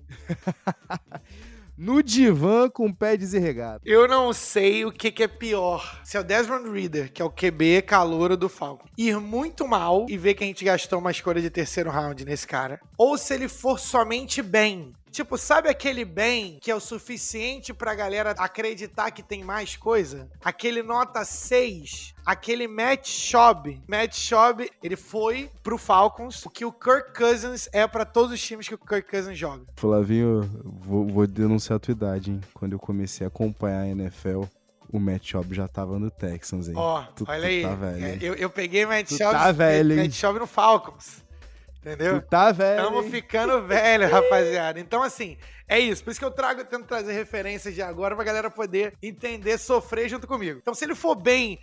No divã com o pé desregado. Eu não sei o que é pior. Se é o Desmond Ridder, que é o QB calouro do Falcon, ir muito mal e ver que a gente gastou uma escolha de terceiro round nesse cara. Ou se ele for somente bem. Tipo, sabe aquele bem que é o suficiente pra galera acreditar que tem mais coisa? Aquele nota 6, aquele Matt Schaub. Matt Schaub, ele foi pro Falcons o que o Kirk Cousins é pra todos os times que o Kirk Cousins joga. Flavinho, vou denunciar a tua idade, hein? Quando eu comecei a acompanhar a NFL... O Matt Schaub já tava no Texans, hein? Ó, olha aí. Tá velho, eu peguei Matt Schaub, tá velho, Matt Schaub no Falcons. Entendeu? Tu tá velho. Estamos ficando velho, rapaziada. Então, assim, é isso. Por isso que eu tento trazer referências de agora pra galera poder entender, sofrer junto comigo. Então, se ele for bem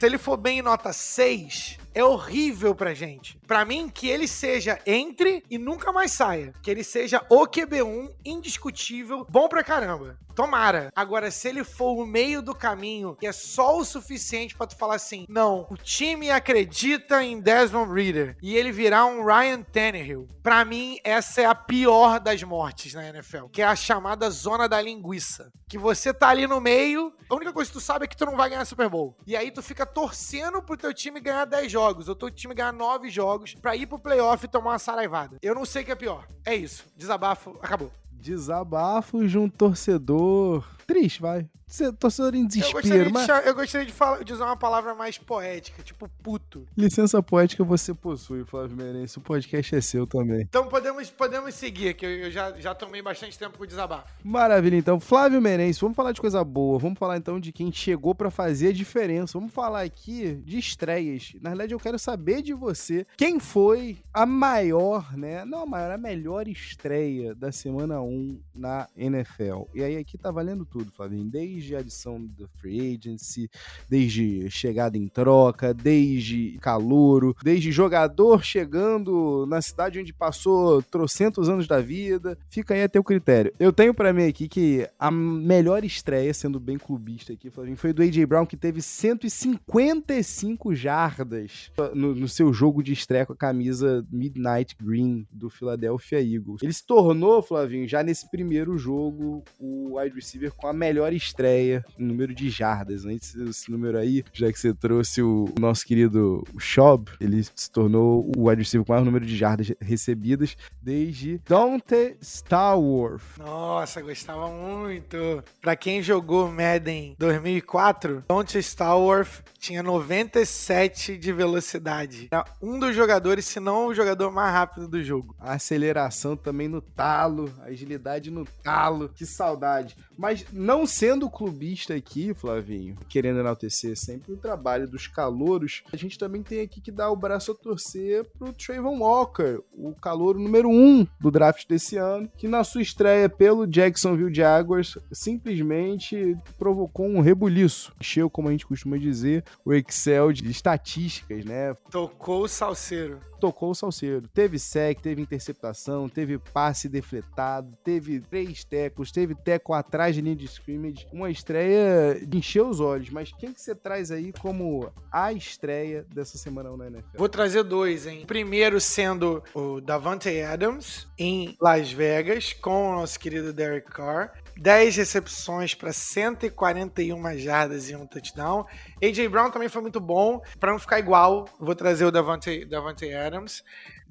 em nota 6, é horrível pra gente. Pra mim, que ele seja entre e nunca mais saia. Que ele seja o QB1, indiscutível, bom pra caramba. Tomara. Agora, se ele for o meio do caminho, que é só o suficiente pra tu falar assim, não, o time acredita em Desmond Ridder e ele virar um Ryan Tannehill. Pra mim, essa é a pior das mortes na NFL, que é a chamada zona da linguiça. Que você tá ali no meio, a única coisa que tu sabe é que tu não vai ganhar Super Bowl. E aí tu fica torcendo pro teu time ganhar 10 jogos, ou teu time ganhar 9 jogos, pra ir pro playoff e tomar uma saraivada. Eu não sei o que é pior. É isso. Desabafo. Acabou. Desabafo de um torcedor triste, vai. Torcedor em desespero. Eu gostaria de usar uma palavra mais poética, tipo puto. Licença poética você possui, Flávio Meirense. O podcast é seu também. Então podemos seguir, que eu já tomei bastante tempo com o desabafo. Maravilha, então. Flávio Meirense, vamos falar de coisa boa. Vamos falar, então, de quem chegou pra fazer a diferença. Vamos falar aqui de estreias. Na verdade, eu quero saber de você quem foi a maior, né? Não a maior, a melhor estreia da semana 1 na NFL. E aí aqui tá valendo tudo, Flavinho. Desde a adição do free agency, desde chegada em troca, desde calouro, desde jogador chegando na cidade onde passou trocentos anos da vida. Fica aí a teu critério. Eu tenho pra mim aqui que a melhor estreia, sendo bem clubista aqui, Flavinho, foi do A.J. Brown, que teve 155 jardas no seu jogo de estreia com a camisa Midnight Green do Philadelphia Eagles. Ele se tornou, Flavinho, já nesse primeiro jogo, o wide receiver com a melhor estreia em número de jardas. Antes desse número aí, já que você trouxe o nosso querido Schaub, ele se tornou o wide receiver com o maior número de jardas recebidas desde Dante Stallworth. Nossa, gostava muito. Pra quem jogou Madden 2004, Dante Stallworth tinha 97 de velocidade. Era um dos jogadores, se não o jogador mais rápido do jogo. A aceleração também no talo, a agilidade no talo, que saudade. Mas não sendo clubista aqui, Flavinho, querendo enaltecer sempre o trabalho dos calouros, a gente também tem aqui que dar o braço a torcer pro Trayvon Walker, o calouro número 1 do draft desse ano, que na sua estreia pelo Jacksonville Jaguars simplesmente provocou um rebuliço. Encheu, como a gente costuma dizer, o Excel de estatísticas, né? Tocou o salseiro. Teve sec, teve interceptação, teve passe defletado, teve 3 tecos, teve teco atrás de linha de scrimmage. Uma estreia de encher os olhos. Mas quem que você traz aí como a estreia dessa semana na NFL? Vou trazer 2, hein? Primeiro sendo o Davante Adams em Las Vegas com o nosso querido Derek Carr. 10 recepções para 141 jardas e um touchdown. A.J. Brown também foi muito bom. Para não ficar igual, vou trazer o Davante Adams.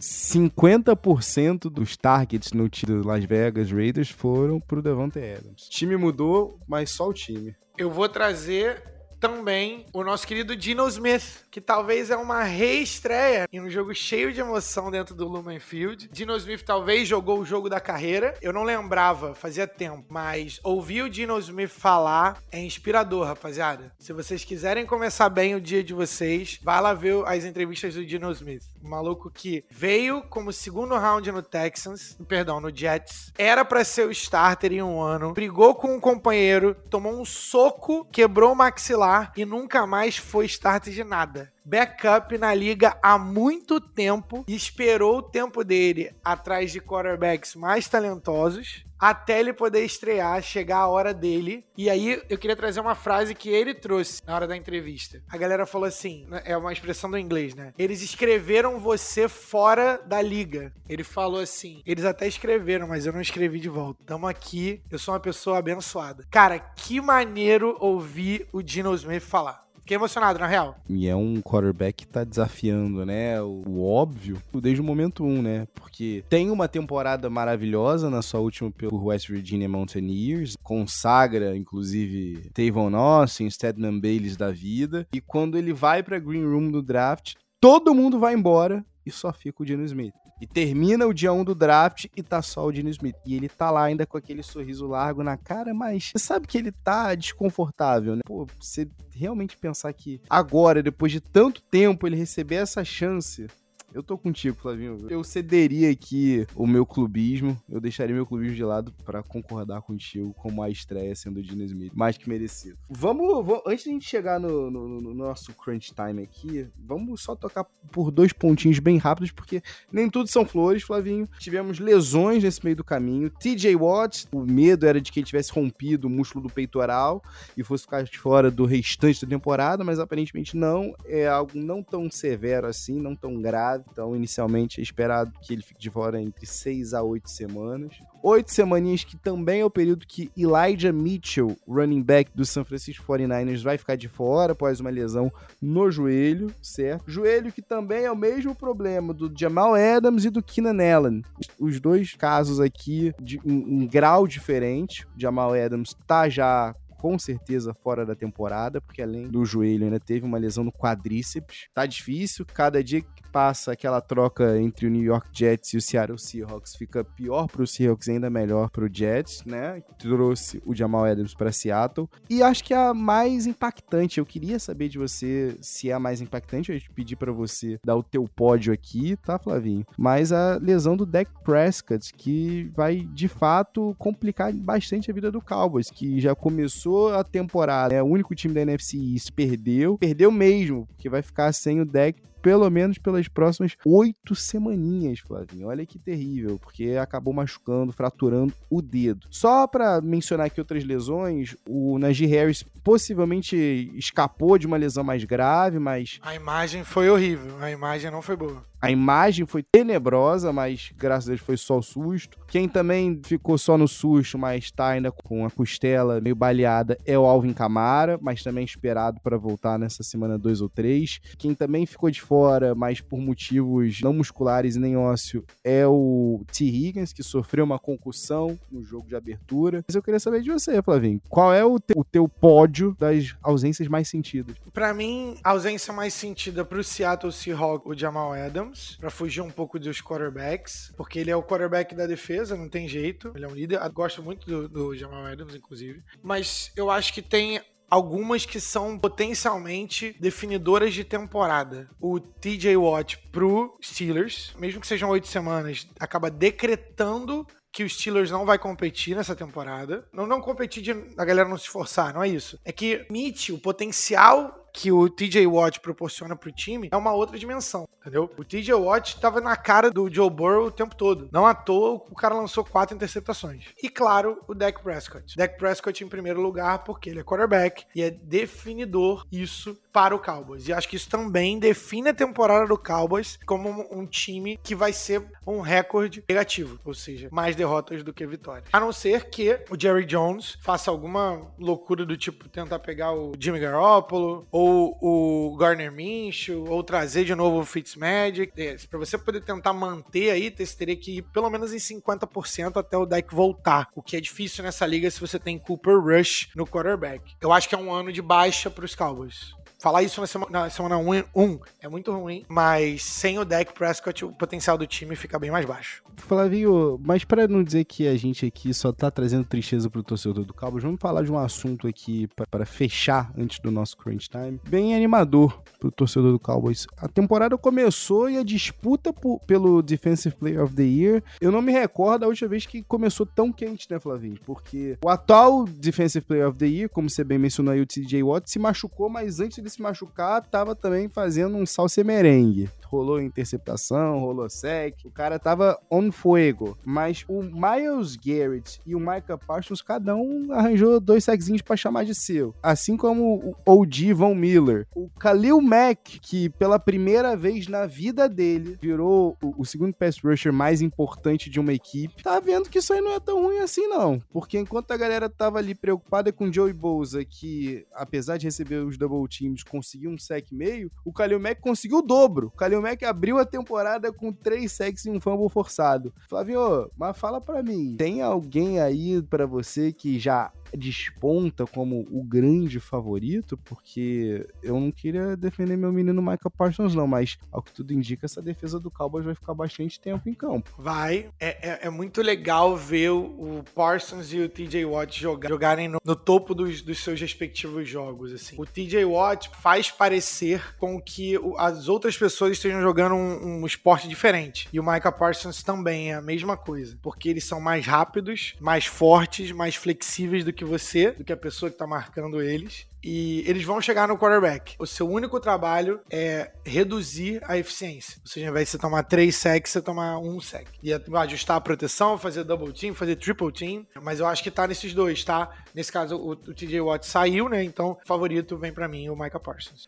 50% dos targets no time do Las Vegas Raiders foram pro Davante Adams. O time mudou, mas só o time. Eu vou trazer também o nosso querido Geno Smith, que talvez é uma reestreia em um jogo cheio de emoção dentro do Lumen Field. Geno Smith talvez jogou o jogo da carreira. Eu não lembrava, fazia tempo, mas ouvir o Geno Smith falar é inspirador, rapaziada. Se vocês quiserem começar bem o dia de vocês, vai lá ver as entrevistas do Geno Smith. Um maluco que veio como segundo round no Jets. Era pra ser o starter em um ano. Brigou com um companheiro, tomou um soco, quebrou o maxilar e nunca mais foi starter de nada. Backup na liga há muito tempo e esperou o tempo dele atrás de quarterbacks mais talentosos até ele poder estrear, chegar a hora dele. E aí eu queria trazer uma frase que ele trouxe na hora da entrevista. A galera falou assim, é uma expressão do inglês, né? Eles escreveram você fora da liga. Ele falou assim, eles até escreveram, mas eu não escrevi de volta. Tamo aqui, eu sou uma pessoa abençoada. Cara, que maneiro ouvir o Geno Smith falar. Fiquei emocionado, na real. E é um quarterback que tá desafiando, né, o óbvio desde o momento 1, né? Porque tem uma temporada maravilhosa na sua última pelo West Virginia Mountaineers, consagra, inclusive, Tavon Austin, Stedman Bayliss da vida. E quando ele vai pra Green Room do draft, todo mundo vai embora e só fica o Geno Smith. E termina o dia 1 do draft e tá só o Geno Smith. E ele tá lá ainda com aquele sorriso largo na cara, mas você sabe que ele tá desconfortável, né? Pô, você realmente pensar que agora, depois de tanto tempo, ele receber essa chance... Eu tô contigo, Flavinho. Eu cederia aqui o meu clubismo. Eu deixaria meu clubismo de lado pra concordar contigo como a estreia sendo o Geno Smith. Mais que merecido. Vamos antes de a gente chegar no nosso crunch time aqui, vamos só tocar por 2 pontinhos bem rápidos, porque nem tudo são flores, Flavinho. Tivemos lesões nesse meio do caminho. TJ Watt, o medo era de que ele tivesse rompido o músculo do peitoral e fosse ficar de fora do restante da temporada, mas aparentemente não. É algo não tão severo assim, não tão grave. Então, inicialmente, é esperado que ele fique de fora entre 6 a 8 semanas. 8 semaninhas que também é o período que Elijah Mitchell, running back do San Francisco 49ers, vai ficar de fora após uma lesão no joelho, certo? Joelho que também é o mesmo problema do Jamal Adams e do Keenan Allen. Os dois casos aqui de um grau diferente. O Jamal Adams tá já com certeza fora da temporada, porque além do joelho ainda teve uma lesão no quadríceps. Tá difícil, cada dia que passa aquela troca entre o New York Jets e o Seattle Seahawks fica pior pro Seahawks, ainda melhor pro Jets, né? Trouxe o Jamal Adams pra Seattle. E acho que a mais impactante, eu queria saber de você se é a mais impactante, eu pedi pra você dar o teu pódio aqui, tá, Flavinho? Mas a lesão do Dak Prescott, que vai, de fato, complicar bastante a vida do Cowboys, que já começou a temporada, é o único time da NFC East, perdeu mesmo, porque vai ficar sem o Dak pelo menos pelas próximas 8 semaninhas, Flavinho. Olha que terrível, porque acabou machucando, fraturando o dedo. Só pra mencionar aqui outras lesões, o Najee Harris possivelmente escapou de uma lesão mais grave, mas... A imagem foi horrível, a imagem não foi boa. A imagem foi tenebrosa, mas graças a Deus foi só o susto. Quem também ficou só no susto, mas tá ainda com a costela meio baleada, é o Alvin Kamara, mas também esperado pra voltar nessa semana 2 ou 3. Quem também ficou de fora, mas por motivos não musculares e nem ósseo, é o T. Higgins, que sofreu uma concussão no jogo de abertura. Mas eu queria saber de você, Flavinho, qual é o teu pódio das ausências mais sentidas? Pra mim, a ausência mais sentida pro Seattle Seahawks, o Jamal Adams, pra fugir um pouco dos quarterbacks, porque ele é o quarterback da defesa, não tem jeito, ele é um líder, eu gosto muito do Jamal Adams, inclusive, mas eu acho que tem algumas que são potencialmente definidoras de temporada. O TJ Watt pro Steelers, mesmo que sejam 8 semanas, acaba decretando que o Steelers não vai competir nessa temporada. Não competir de a galera não se esforçar, não é isso. É que Mitch, o potencial que o TJ Watt proporciona pro time é uma outra dimensão, entendeu? O TJ Watt tava na cara do Joe Burrow o tempo todo. Não à toa, o cara lançou 4 interceptações. E claro, o Dak Prescott. Dak Prescott em primeiro lugar porque ele é quarterback e é definidor isso para o Cowboys. E acho que isso também define a temporada do Cowboys como um time que vai ser um recorde negativo, ou seja, mais derrotas do que vitórias. A não ser que o Jerry Jones faça alguma loucura do tipo tentar pegar o Jimmy Garoppolo ou o Gardner Minshew, ou trazer de novo o Fitzmagic. Pra você poder tentar manter aí, você teria que ir pelo menos em 50% até o Dak voltar, o que é difícil nessa liga se você tem Cooper Rush no quarterback. Eu acho que é um ano de baixa pros Cowboys. Falar isso na semana 1 é muito ruim, mas sem o Dak Prescott o potencial do time fica bem mais baixo. Flavinho, mas pra não dizer que a gente aqui só tá trazendo tristeza pro torcedor do Cowboys, vamos falar de um assunto aqui para fechar antes do nosso crunch time, bem animador pro torcedor do Cowboys. A temporada começou e a disputa pelo Defensive Player of the Year, eu não me recordo a última vez que começou tão quente, né, Flavinho? Porque o atual Defensive Player of the Year, como você bem mencionou aí, o TJ Watt se machucou, mas antes de se machucar, tava também fazendo um salsa merengue. Rolou interceptação, rolou sec, o cara tava on fuego. Mas o Myles Garrett e o Micah Parsons, cada um arranjou 2 saczinhos pra chamar de seu. Assim como o OG Von Miller. O Khalil Mack, que pela primeira vez na vida dele virou o segundo pass rusher mais importante de uma equipe, tá vendo que isso aí não é tão ruim assim não. Porque enquanto a galera tava ali preocupada com o Joey Bosa, que apesar de receber os double teams, conseguiu um sack meio, o Khalil Mack conseguiu o dobro. O Khalil Mack abriu a temporada com 3 sacks e um fumble forçado. Flavio, mas fala pra mim, tem alguém aí pra você que já desponta como o grande favorito? Porque eu não queria defender meu menino Micah Parsons não, mas ao que tudo indica, essa defesa do Cowboys vai ficar bastante tempo em campo. Vai. É muito legal ver o Parsons e o TJ Watt jogarem no topo dos seus respectivos jogos, assim. O TJ Watt faz parecer com que as outras pessoas estejam jogando um esporte diferente. E o Micah Parsons também é a mesma coisa, porque eles são mais rápidos, mais fortes, mais flexíveis do que a pessoa que tá marcando eles. e eles vão chegar no quarterback. O seu único trabalho é reduzir a eficiência. Ou seja, ao invés de você tomar 3 sacks, você tomar 1 sack. E ajustar a proteção, fazer double team, fazer triple team. Mas eu acho que tá nesses dois, tá? Nesse caso, o TJ Watt saiu, né? Então, favorito vem pra mim o Micah Parsons.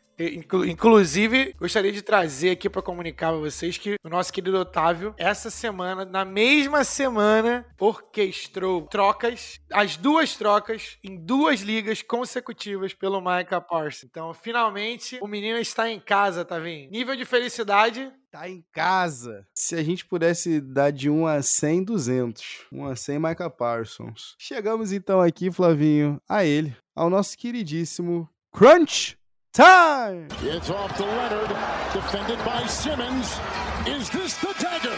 Inclusive, gostaria de trazer aqui pra comunicar pra vocês que o nosso querido Otávio, essa semana, na mesma semana, orquestrou trocas, as duas trocas, em duas ligas consecutivas pelo Micah Parsons. Então, finalmente, o menino está em casa, Tavinho. Nível de felicidade... Tá em casa. Se a gente pudesse dar de 1 a 100, 200. 1 a 100, Micah Parsons. Chegamos então aqui, Flavinho, a ele, ao nosso queridíssimo Crunch Time! It's off to Leonard, defended by Simmons. Is this the dagger?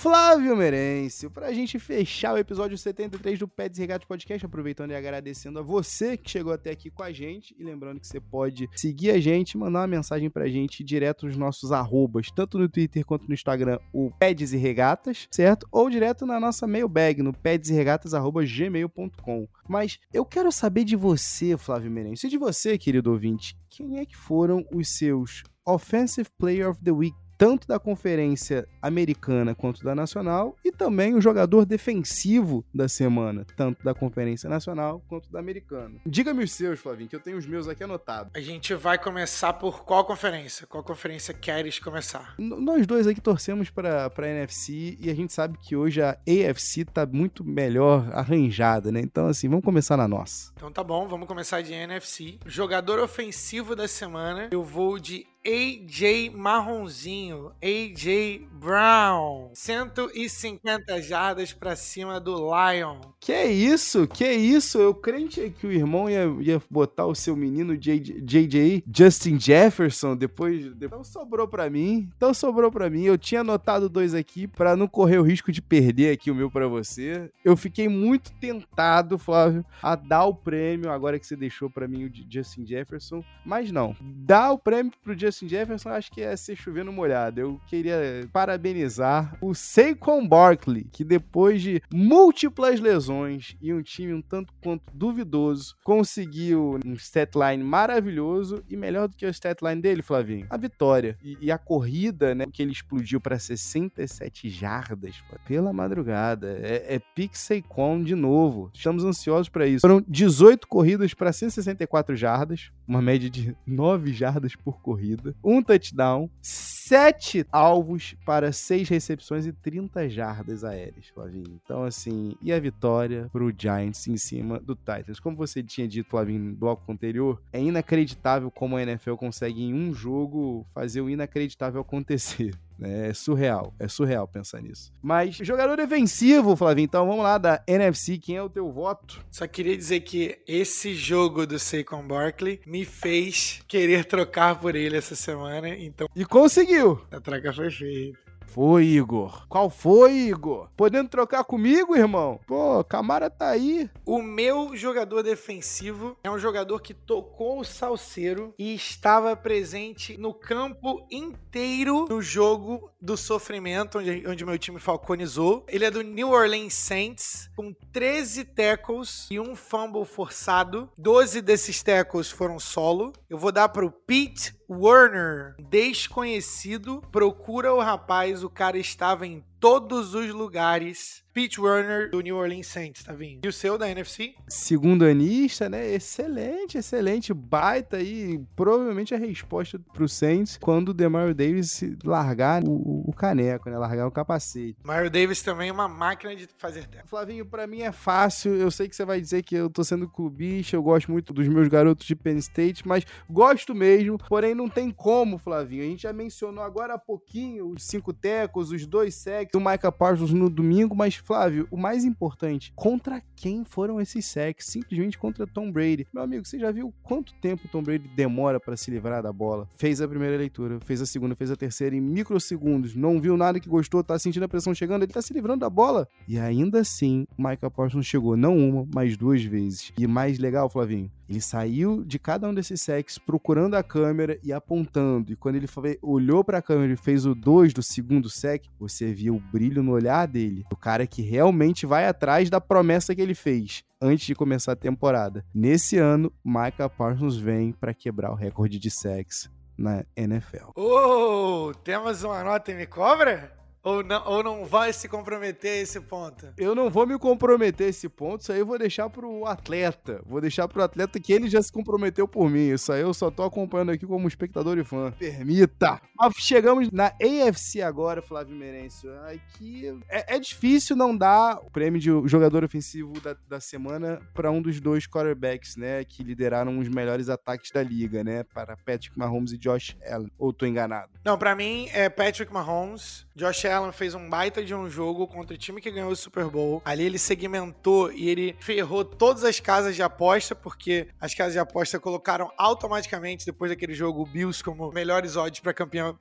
Flávio Meirense, pra gente fechar o episódio 73 do Pés Desregrados Podcast, aproveitando e agradecendo a você que chegou até aqui com a gente, e lembrando que você pode seguir a gente, mandar uma mensagem pra gente direto nos nossos arrobas, tanto no Twitter quanto no Instagram, o Pés e Regatas, certo? Ou direto na nossa mailbag, no pedesregatas@gmail.com. Mas eu quero saber de você, Flávio Meirense, e de você, querido ouvinte, quem é que foram os seus Offensive Player of the Week, tanto da Conferência Americana quanto da Nacional, e também o jogador defensivo da semana, tanto da Conferência Nacional quanto da Americana. Diga-me os seus, Flavinho, que eu tenho os meus aqui anotados. A gente vai começar por qual conferência? Qual conferência queres começar? Nós dois aqui torcemos para a NFC, e a gente sabe que hoje a AFC tá muito melhor arranjada, né? Então, assim, vamos começar na nossa. Então tá bom, vamos começar de NFC. Jogador ofensivo da semana, eu vou de AJ Marronzinho, AJ Brown, 150 jardas pra cima do Lion. Que isso, que isso, eu crente que o irmão ia botar o seu menino JJ, Justin Jefferson, depois, então sobrou pra mim, eu tinha anotado dois aqui pra não correr o risco de perder aqui o meu pra você. Eu fiquei muito tentado, Flávio, a dar o prêmio, agora que você deixou pra mim o Justin Jefferson, mas não, dá o prêmio pro Justin Jefferson, acho que é ser chover no molhado. Eu queria parabenizar o Saquon Barkley, que depois de múltiplas lesões e um time um tanto quanto duvidoso, conseguiu um statline maravilhoso, e melhor do que o statline dele, Flavinho, a vitória. E a corrida, né, que ele explodiu para 67 jardas pela madrugada. É pick Saquon de novo. Estamos ansiosos para isso. Foram 18 corridas para 164 jardas, uma média de 9 jardas por corrida, um touchdown, 7 alvos para 6 recepções e 30 jardas aéreas, Flavinho. Então, assim, e a vitória pro Giants em cima do Titans. Como você tinha dito, Flavinho, no bloco anterior, é inacreditável como a NFL consegue em um jogo fazer o inacreditável acontecer. É surreal pensar nisso. Mas jogador defensivo, Flavinho, então vamos lá da NFC, quem é o teu voto? Só queria dizer que esse jogo do Saquon Barkley me fez querer trocar por ele essa semana, então... E conseguiu! A troca foi feita. Foi, Igor. Qual foi, Igor? Podendo trocar comigo, irmão? Pô, Camara tá aí. O meu jogador defensivo é um jogador que tocou o salseiro e estava presente no campo inteiro no jogo do sofrimento, onde meu time falconizou. Ele é do New Orleans Saints, com 13 tackles e um fumble forçado. 12 desses tackles foram solo. Eu vou dar pro Pete Werner, desconhecido, procura o rapaz, o cara estava em todos os lugares. Pete Werner, do New Orleans Saints, tá vindo. E o seu, da NFC? Segundo anista, né? Excelente. Baita aí. Provavelmente a resposta pro Saints quando o DeMario Davis largar o caneco, né? Largar o capacete. Mario Davis também é uma máquina de fazer tempo. Flavinho, pra mim é fácil. Eu sei que você vai dizer que eu tô sendo clubista, eu gosto muito dos meus garotos de Penn State, mas gosto mesmo. Porém, não tem como, Flavinho. A gente já mencionou agora há pouquinho os 5 tecos, os 2 sacks, do Micah Parsons no domingo, mas, Flávio, o mais importante, contra quem foram esses sacks? Simplesmente contra Tom Brady. Meu amigo, você já viu quanto tempo o Tom Brady demora pra se livrar da bola? Fez a primeira leitura, fez a segunda, fez a terceira em microsegundos, não viu nada que gostou, tá sentindo a pressão chegando, ele tá se livrando da bola. E ainda assim, o Micah Parsons chegou não uma, mas 2 vezes. E mais legal, Flavinho, Ele saiu de cada um desses sacks procurando a câmera e apontando. E quando ele olhou para a câmera e fez o 2 do segundo sack, você via o brilho no olhar dele. O cara que realmente vai atrás da promessa que ele fez antes de começar a temporada. Nesse ano, Micah Parsons vem para quebrar o recorde de sacks na NFL. Temos uma nota e me cobra? Ou não vai se comprometer a esse ponto? Eu não vou me comprometer a esse ponto, isso aí eu vou deixar pro atleta. Vou deixar pro atleta que ele já se comprometeu por mim. Isso aí eu só tô acompanhando aqui como espectador e fã. Permita! Mas chegamos na AFC agora, Flávio Meirense. Aqui é difícil não dar o prêmio de jogador ofensivo da semana para um dos dois quarterbacks, né? Que lideraram os melhores ataques da liga, né? Para Patrick Mahomes e Josh Allen. Ou tô enganado? Não, pra mim é Patrick Mahomes. Josh Allen fez um baita de um jogo contra o time que ganhou o Super Bowl. Ali ele segmentou e ele ferrou todas as casas de aposta, porque as casas de aposta colocaram automaticamente, depois daquele jogo, o Bills como melhores odds para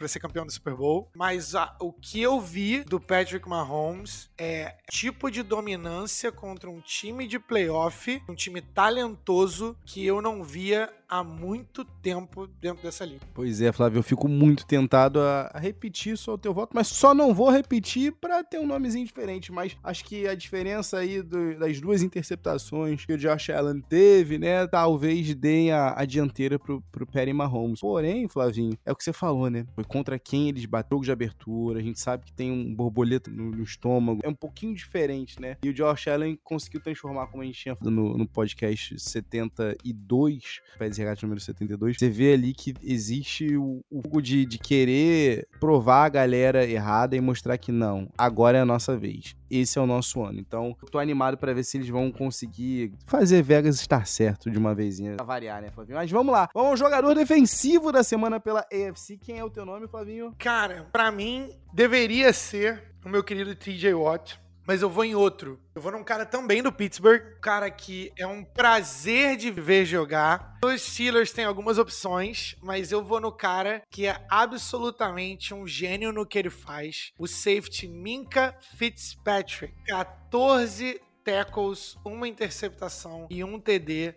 ser campeão do Super Bowl. Mas o que eu vi do Patrick Mahomes é tipo de dominância contra um time de playoff, um time talentoso que eu não via há muito tempo dentro dessa liga. Pois é, Flávio, eu fico muito tentado a repetir só o teu voto, mas só não vou repetir para ter um nomezinho diferente, mas acho que a diferença aí das duas interceptações que o Josh Allen teve, né, talvez deem a dianteira pro Patrick Mahomes. Porém, Flavinho, é o que você falou, né, foi contra quem eles bateu de abertura, a gente sabe que tem um borboleta no estômago, é um pouquinho diferente, né, e o Josh Allen conseguiu transformar, como a gente tinha falado no podcast 72, Pés Desregrados número 72, você vê ali que existe o jogo de querer provar a galera errada e mostrar que não, agora é a nossa vez. Esse é o nosso ano. Então, eu tô animado pra ver se eles vão conseguir fazer Vegas estar certo de uma vezinha. Pra variar, né, Flavinho? Mas vamos lá. Vamos ao jogador defensivo da semana pela AFC. Quem é o teu nome, Flavinho? Cara, pra mim, deveria ser o meu querido TJ Watt. Mas eu vou em outro. Eu vou num cara também do Pittsburgh. Um cara que é um prazer de ver jogar. Os Steelers têm algumas opções, mas eu vou no cara que é absolutamente um gênio no que ele faz. O safety Minkah Fitzpatrick. 14 tackles, uma interceptação e um TD.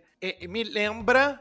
Me lembra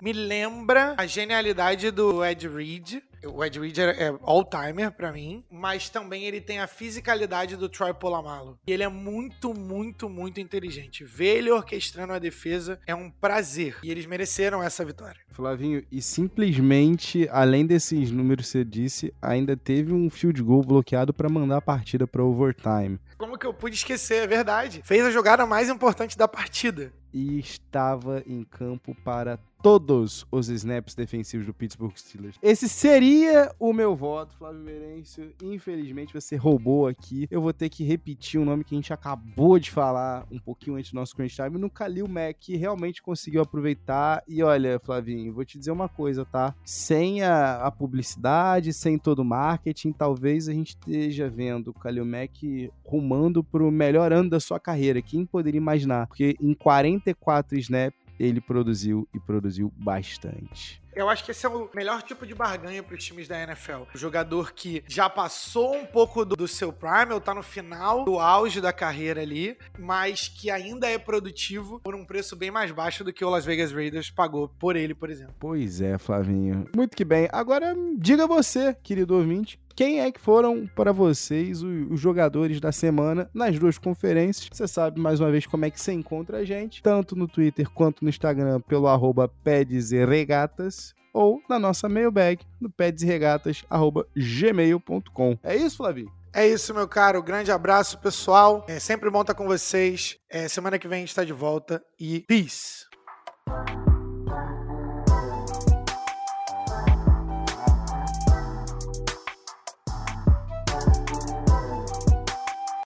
a genialidade do Andy Reid. O Ed Reed é all-timer pra mim, mas também ele tem a fisicalidade do Troy Polamalu. E ele é muito, muito, muito inteligente. Ver ele orquestrando a defesa é um prazer. E eles mereceram essa vitória. Flavinho, e simplesmente, além desses números que você disse, ainda teve um field goal bloqueado pra mandar a partida pra overtime. Como que eu pude esquecer? É verdade. Fez a jogada mais importante da partida. E estava em campo para todos os snaps defensivos do Pittsburgh Steelers. Esse seria o meu voto, Flávio Meirense. Infelizmente, você roubou aqui. Eu vou ter que repetir um nome que a gente acabou de falar um pouquinho antes do nosso crunch time, no Khalil Mack, que realmente conseguiu aproveitar. E olha, Flavinho, vou te dizer uma coisa, tá? Sem a publicidade, sem todo o marketing, talvez a gente esteja vendo o Khalil Mack rumando pro melhor ano da sua carreira. Quem poderia imaginar? Porque em 44 snaps, ele produziu e produziu bastante. Eu acho que esse é o melhor tipo de barganha para os times da NFL. O jogador que já passou um pouco do seu prime, ou tá no final do auge da carreira ali, mas que ainda é produtivo por um preço bem mais baixo do que o Las Vegas Raiders pagou por ele, por exemplo. Pois é, Flavinho. Muito que bem. Agora, diga você, querido ouvinte, quem é que foram para vocês os jogadores da semana nas duas conferências? Você sabe mais uma vez como é que você encontra a gente, tanto no Twitter quanto no Instagram, pelo @pedesregatas, ou na nossa mailbag, no pedesregatas@gmail.com. É isso, Flavinho? É isso, meu caro. Grande abraço, pessoal. É sempre bom estar com vocês. Semana que vem a gente está de volta e peace!